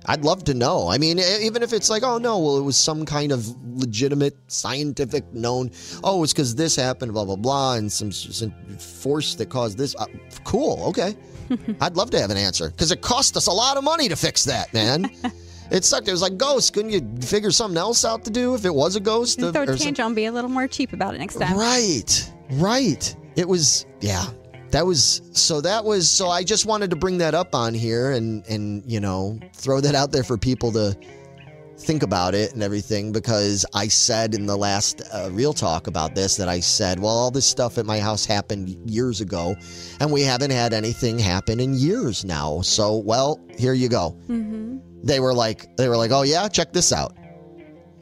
I'd love to know. I mean, even if it's like, oh, no, well, it was some kind of legitimate, scientific, known, oh, it's because this happened, blah, blah, blah, and some force that caused this. Cool. Okay. I'd love to have an answer because it cost us a lot of money to fix that, man. It sucked. It was like ghosts. Couldn't you figure something else out to do if it was a ghost? Throw a change on, be a little more cheap about it next time. Right. Right. It was, yeah. So I just wanted to bring that up on here and, you know, throw that out there for people to think about it and everything, because I said in the last Real Talk about this that I said, well, all this stuff at my house happened years ago and we haven't had anything happen in years now. So, well, here you go. Mm-hmm. They were like, oh yeah, check this out.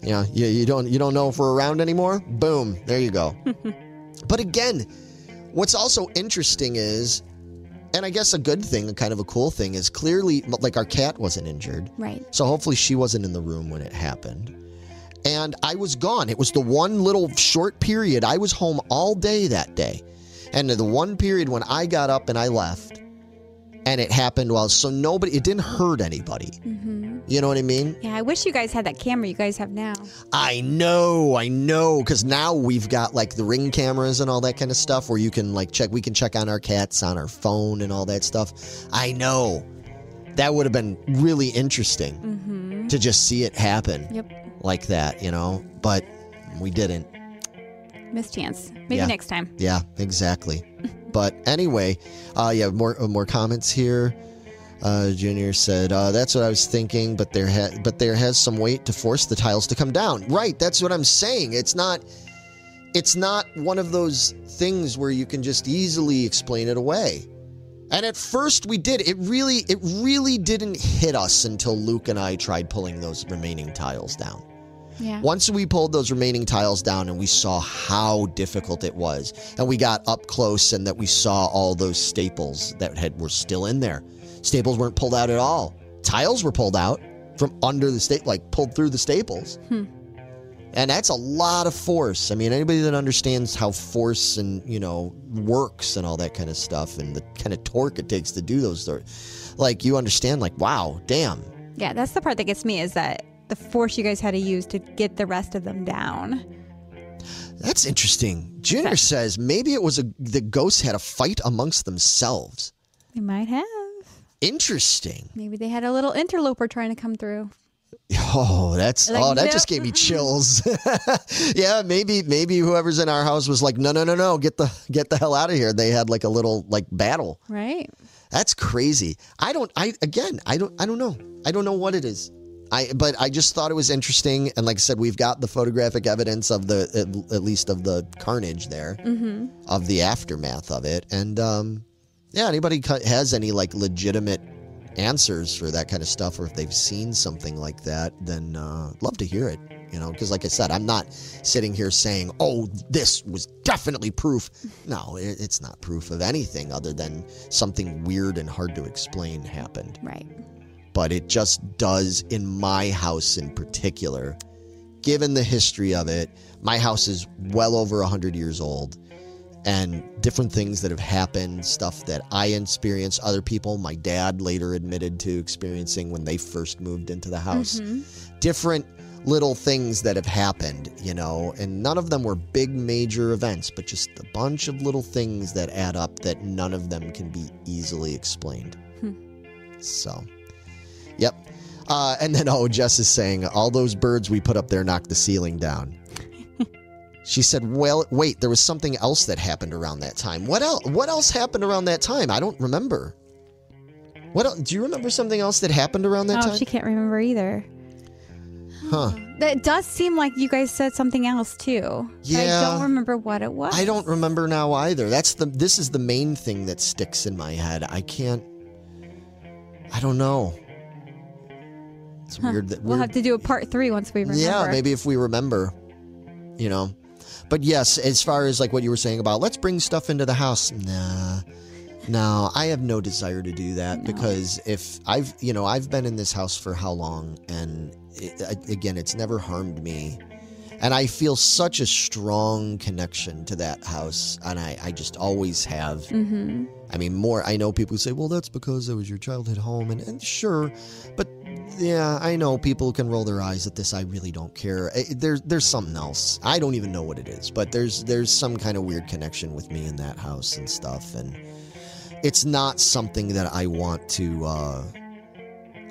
You know, you don't know if we're around anymore. Boom. There you go. But again, what's also interesting is, and I guess a good thing, a kind of a cool thing, is clearly, like, our cat wasn't injured. Right. So hopefully she wasn't in the room when it happened. And I was gone. It was the one little short period. I was home all day that day. And the one period when I got up and I left, and it happened while, so nobody, it didn't hurt anybody. Mm-hmm. You know what I mean? Yeah, I wish you guys had that camera you guys have now. I know, because now we've got, like, the Ring cameras and all that kind of stuff where you can, like, check, we can check on our cats on our phone and all that stuff. I know. That would have been really interesting to just see it happen like that, you know? But we didn't. Missed chance. Maybe next time. Yeah, exactly. But anyway, more comments here. Junior said, that's what I was thinking, but there has some weight to force the tiles to come down. Right, that's what I'm saying. It's not one of those things where you can just easily explain it away. And at first we did. It really didn't hit us until Luke and I tried pulling those remaining tiles down. Yeah. Once we pulled those remaining tiles down and we saw how difficult it was, and we got up close and that we saw all those staples that were still in there. Staples weren't pulled out at all. Tiles were pulled out from under the staple, like pulled through the staples. And that's a lot of force. I mean, anybody that understands how force and, you know, works and all that kind of stuff and the kind of torque it takes to do those, like, you understand, like, wow, damn. Yeah, that's the part that gets me is that the force you guys had to use to get the rest of them down. That's interesting. Junior says maybe it was the ghosts had a fight amongst themselves. They might have. Interesting. Maybe they had a little interloper trying to come through. Oh, that just gave me chills. Yeah, maybe whoever's in our house was like, no, get the hell out of here. They had like a little like battle. Right. That's crazy. I don't know. I don't know what it is. But I just thought it was interesting, and like I said, we've got the photographic evidence of at least of the carnage there, of the aftermath of it, and anybody has any like legitimate answers for that kind of stuff, or if they've seen something like that, then love to hear it, you know, because like I said, I'm not sitting here saying, oh, this was definitely proof. No, it's not proof of anything other than something weird and hard to explain happened. Right. But it just does in my house in particular. Given the history of it, my house is well over 100 years old. And different things that have happened, stuff that I experienced, other people, my dad later admitted to experiencing when they first moved into the house. Different little things that have happened, you know, and none of them were big major events, but just a bunch of little things that add up that none of them can be easily explained. So... Yep. And then, Jess is saying, all those birds we put up there knocked the ceiling down. She said, well, wait, there was something else that happened around that time. What else happened around that time? I don't remember. Do you remember something else that happened around that time? She can't remember either. Huh. That does seem like you guys said something else, too. Yeah. I don't remember what it was. I don't remember now either. This is the main thing that sticks in my head. I don't know. It's weird that we'll have to do a part 3 once we remember. Yeah, maybe if we remember, you know. But yes, as far as like what you were saying about let's bring stuff into the house, no, I have no desire to do that because if I've been in this house for how long, and again, it's never harmed me. And I feel such a strong connection to that house, and I just always have. Mm-hmm. I mean, I know people who say, well, that's because it was your childhood home, and sure, but yeah, I know people can roll their eyes at this. I really don't care. There's something else. I don't even know what it is, but there's some kind of weird connection with me in that house and stuff, and it's not something that I want to...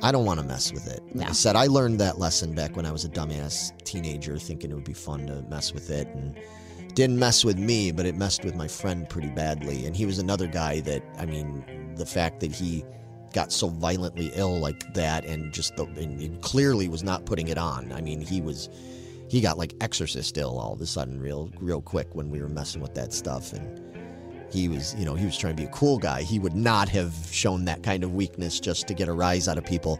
I don't want to mess with it. Like I said, I learned that lesson back when I was a dumbass teenager thinking it would be fun to mess with it. And it didn't mess with me, but it messed with my friend pretty badly. And he was another guy that, I mean, the fact that he got so violently ill like that and just and he clearly was not putting it on. I mean, he got like Exorcist ill all of a sudden real quick when we were messing with that stuff. And he was trying to be a cool guy. He would not have shown that kind of weakness just to get a rise out of people.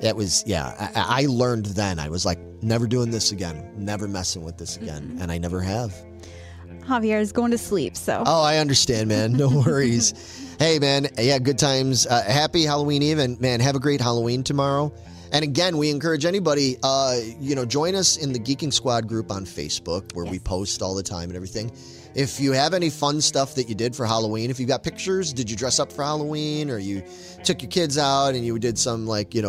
It was, I learned then. I was like, never doing this again, never messing with this again, and I never have. Javier is going to sleep, so. Oh, I understand, man. No worries. Hey, man, yeah, good times. Happy Halloween Eve, and, man, have a great Halloween tomorrow. And again, we encourage anybody, join us in the Geeking Squad group on Facebook where we post all the time and everything. If you have any fun stuff that you did for Halloween, if you got pictures, did you dress up for Halloween, or you took your kids out and you did some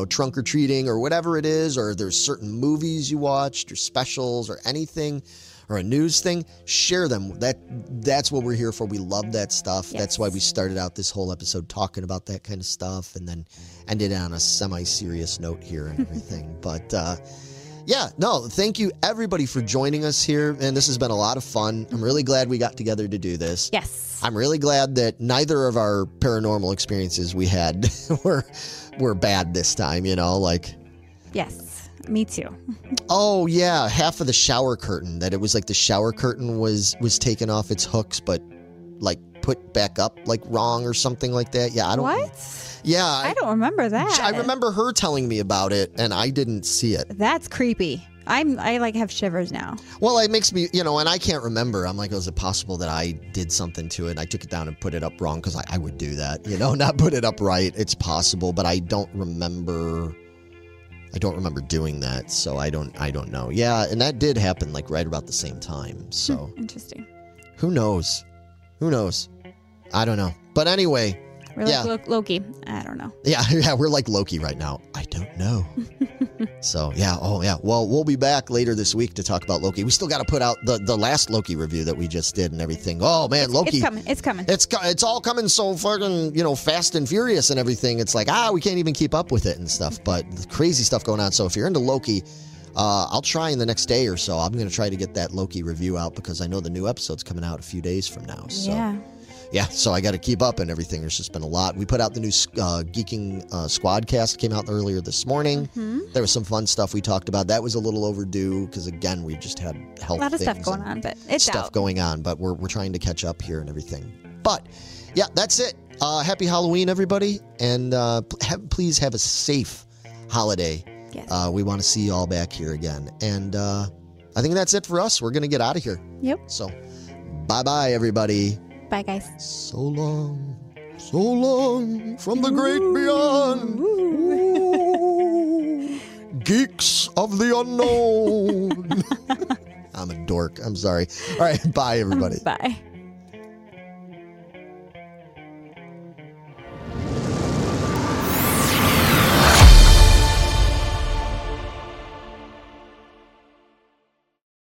trunk or treating or whatever it is, or there's certain movies you watched or specials or anything or a news thing, share them. That's what we're here for. We love that stuff. Yes. That's why we started out this whole episode talking about that kind of stuff and then ended on a semi-serious note here and everything. But, thank you everybody for joining us here, and this has been a lot of fun. I'm really glad we got together to do this. Yes. I'm really glad that neither of our paranormal experiences we had were bad this time, Yes, me too. Oh, yeah, half of the shower curtain, that it was like the shower curtain was taken off its hooks, but like put back up like wrong or something like that. Yeah, I don't... What? Yeah. I don't remember that. I remember her telling me about it and I didn't see it. That's creepy. I have shivers now. Well, it makes me, and I can't remember. I'm like, is it possible that I did something to it? I took it down and put it up wrong because I would do that, not put it up right. It's possible, but I don't remember doing that, so I don't know. Yeah, and that did happen like right about the same time, so. Interesting. Who knows? I don't know. But anyway. We're like Loki. I don't know. Yeah, we're like Loki right now. I don't know. So, yeah. Oh, yeah. Well, we'll be back later this week to talk about Loki. We still got to put out the last Loki review that we just did and everything. Oh, man, Loki. It's coming. It's all coming so fucking, fast and furious and everything. It's like, we can't even keep up with it and stuff. But crazy stuff going on. So if you're into Loki... I'll try in the next day or so. I'm going to try to get that Loki review out because I know the new episode's coming out a few days from now. So. Yeah, so I got to keep up and everything. There's just been a lot. We put out the new Geeking Squadcast. Came out earlier this morning. Mm-hmm. There was some fun stuff we talked about. That was a little overdue because, again, we just had health a lot of stuff going on, but it's stuff out. Going on, but we're trying to catch up here and everything. But, yeah, that's it. Happy Halloween, everybody, and please have a safe holiday. Yes. We want to see you all back here again. And I think that's it for us. We're going to get out of here. Yep. So, bye-bye, everybody. Bye, guys. So long from the great beyond. Ooh. Geeks of the unknown. I'm a dork. I'm sorry. All right, bye, everybody. Bye.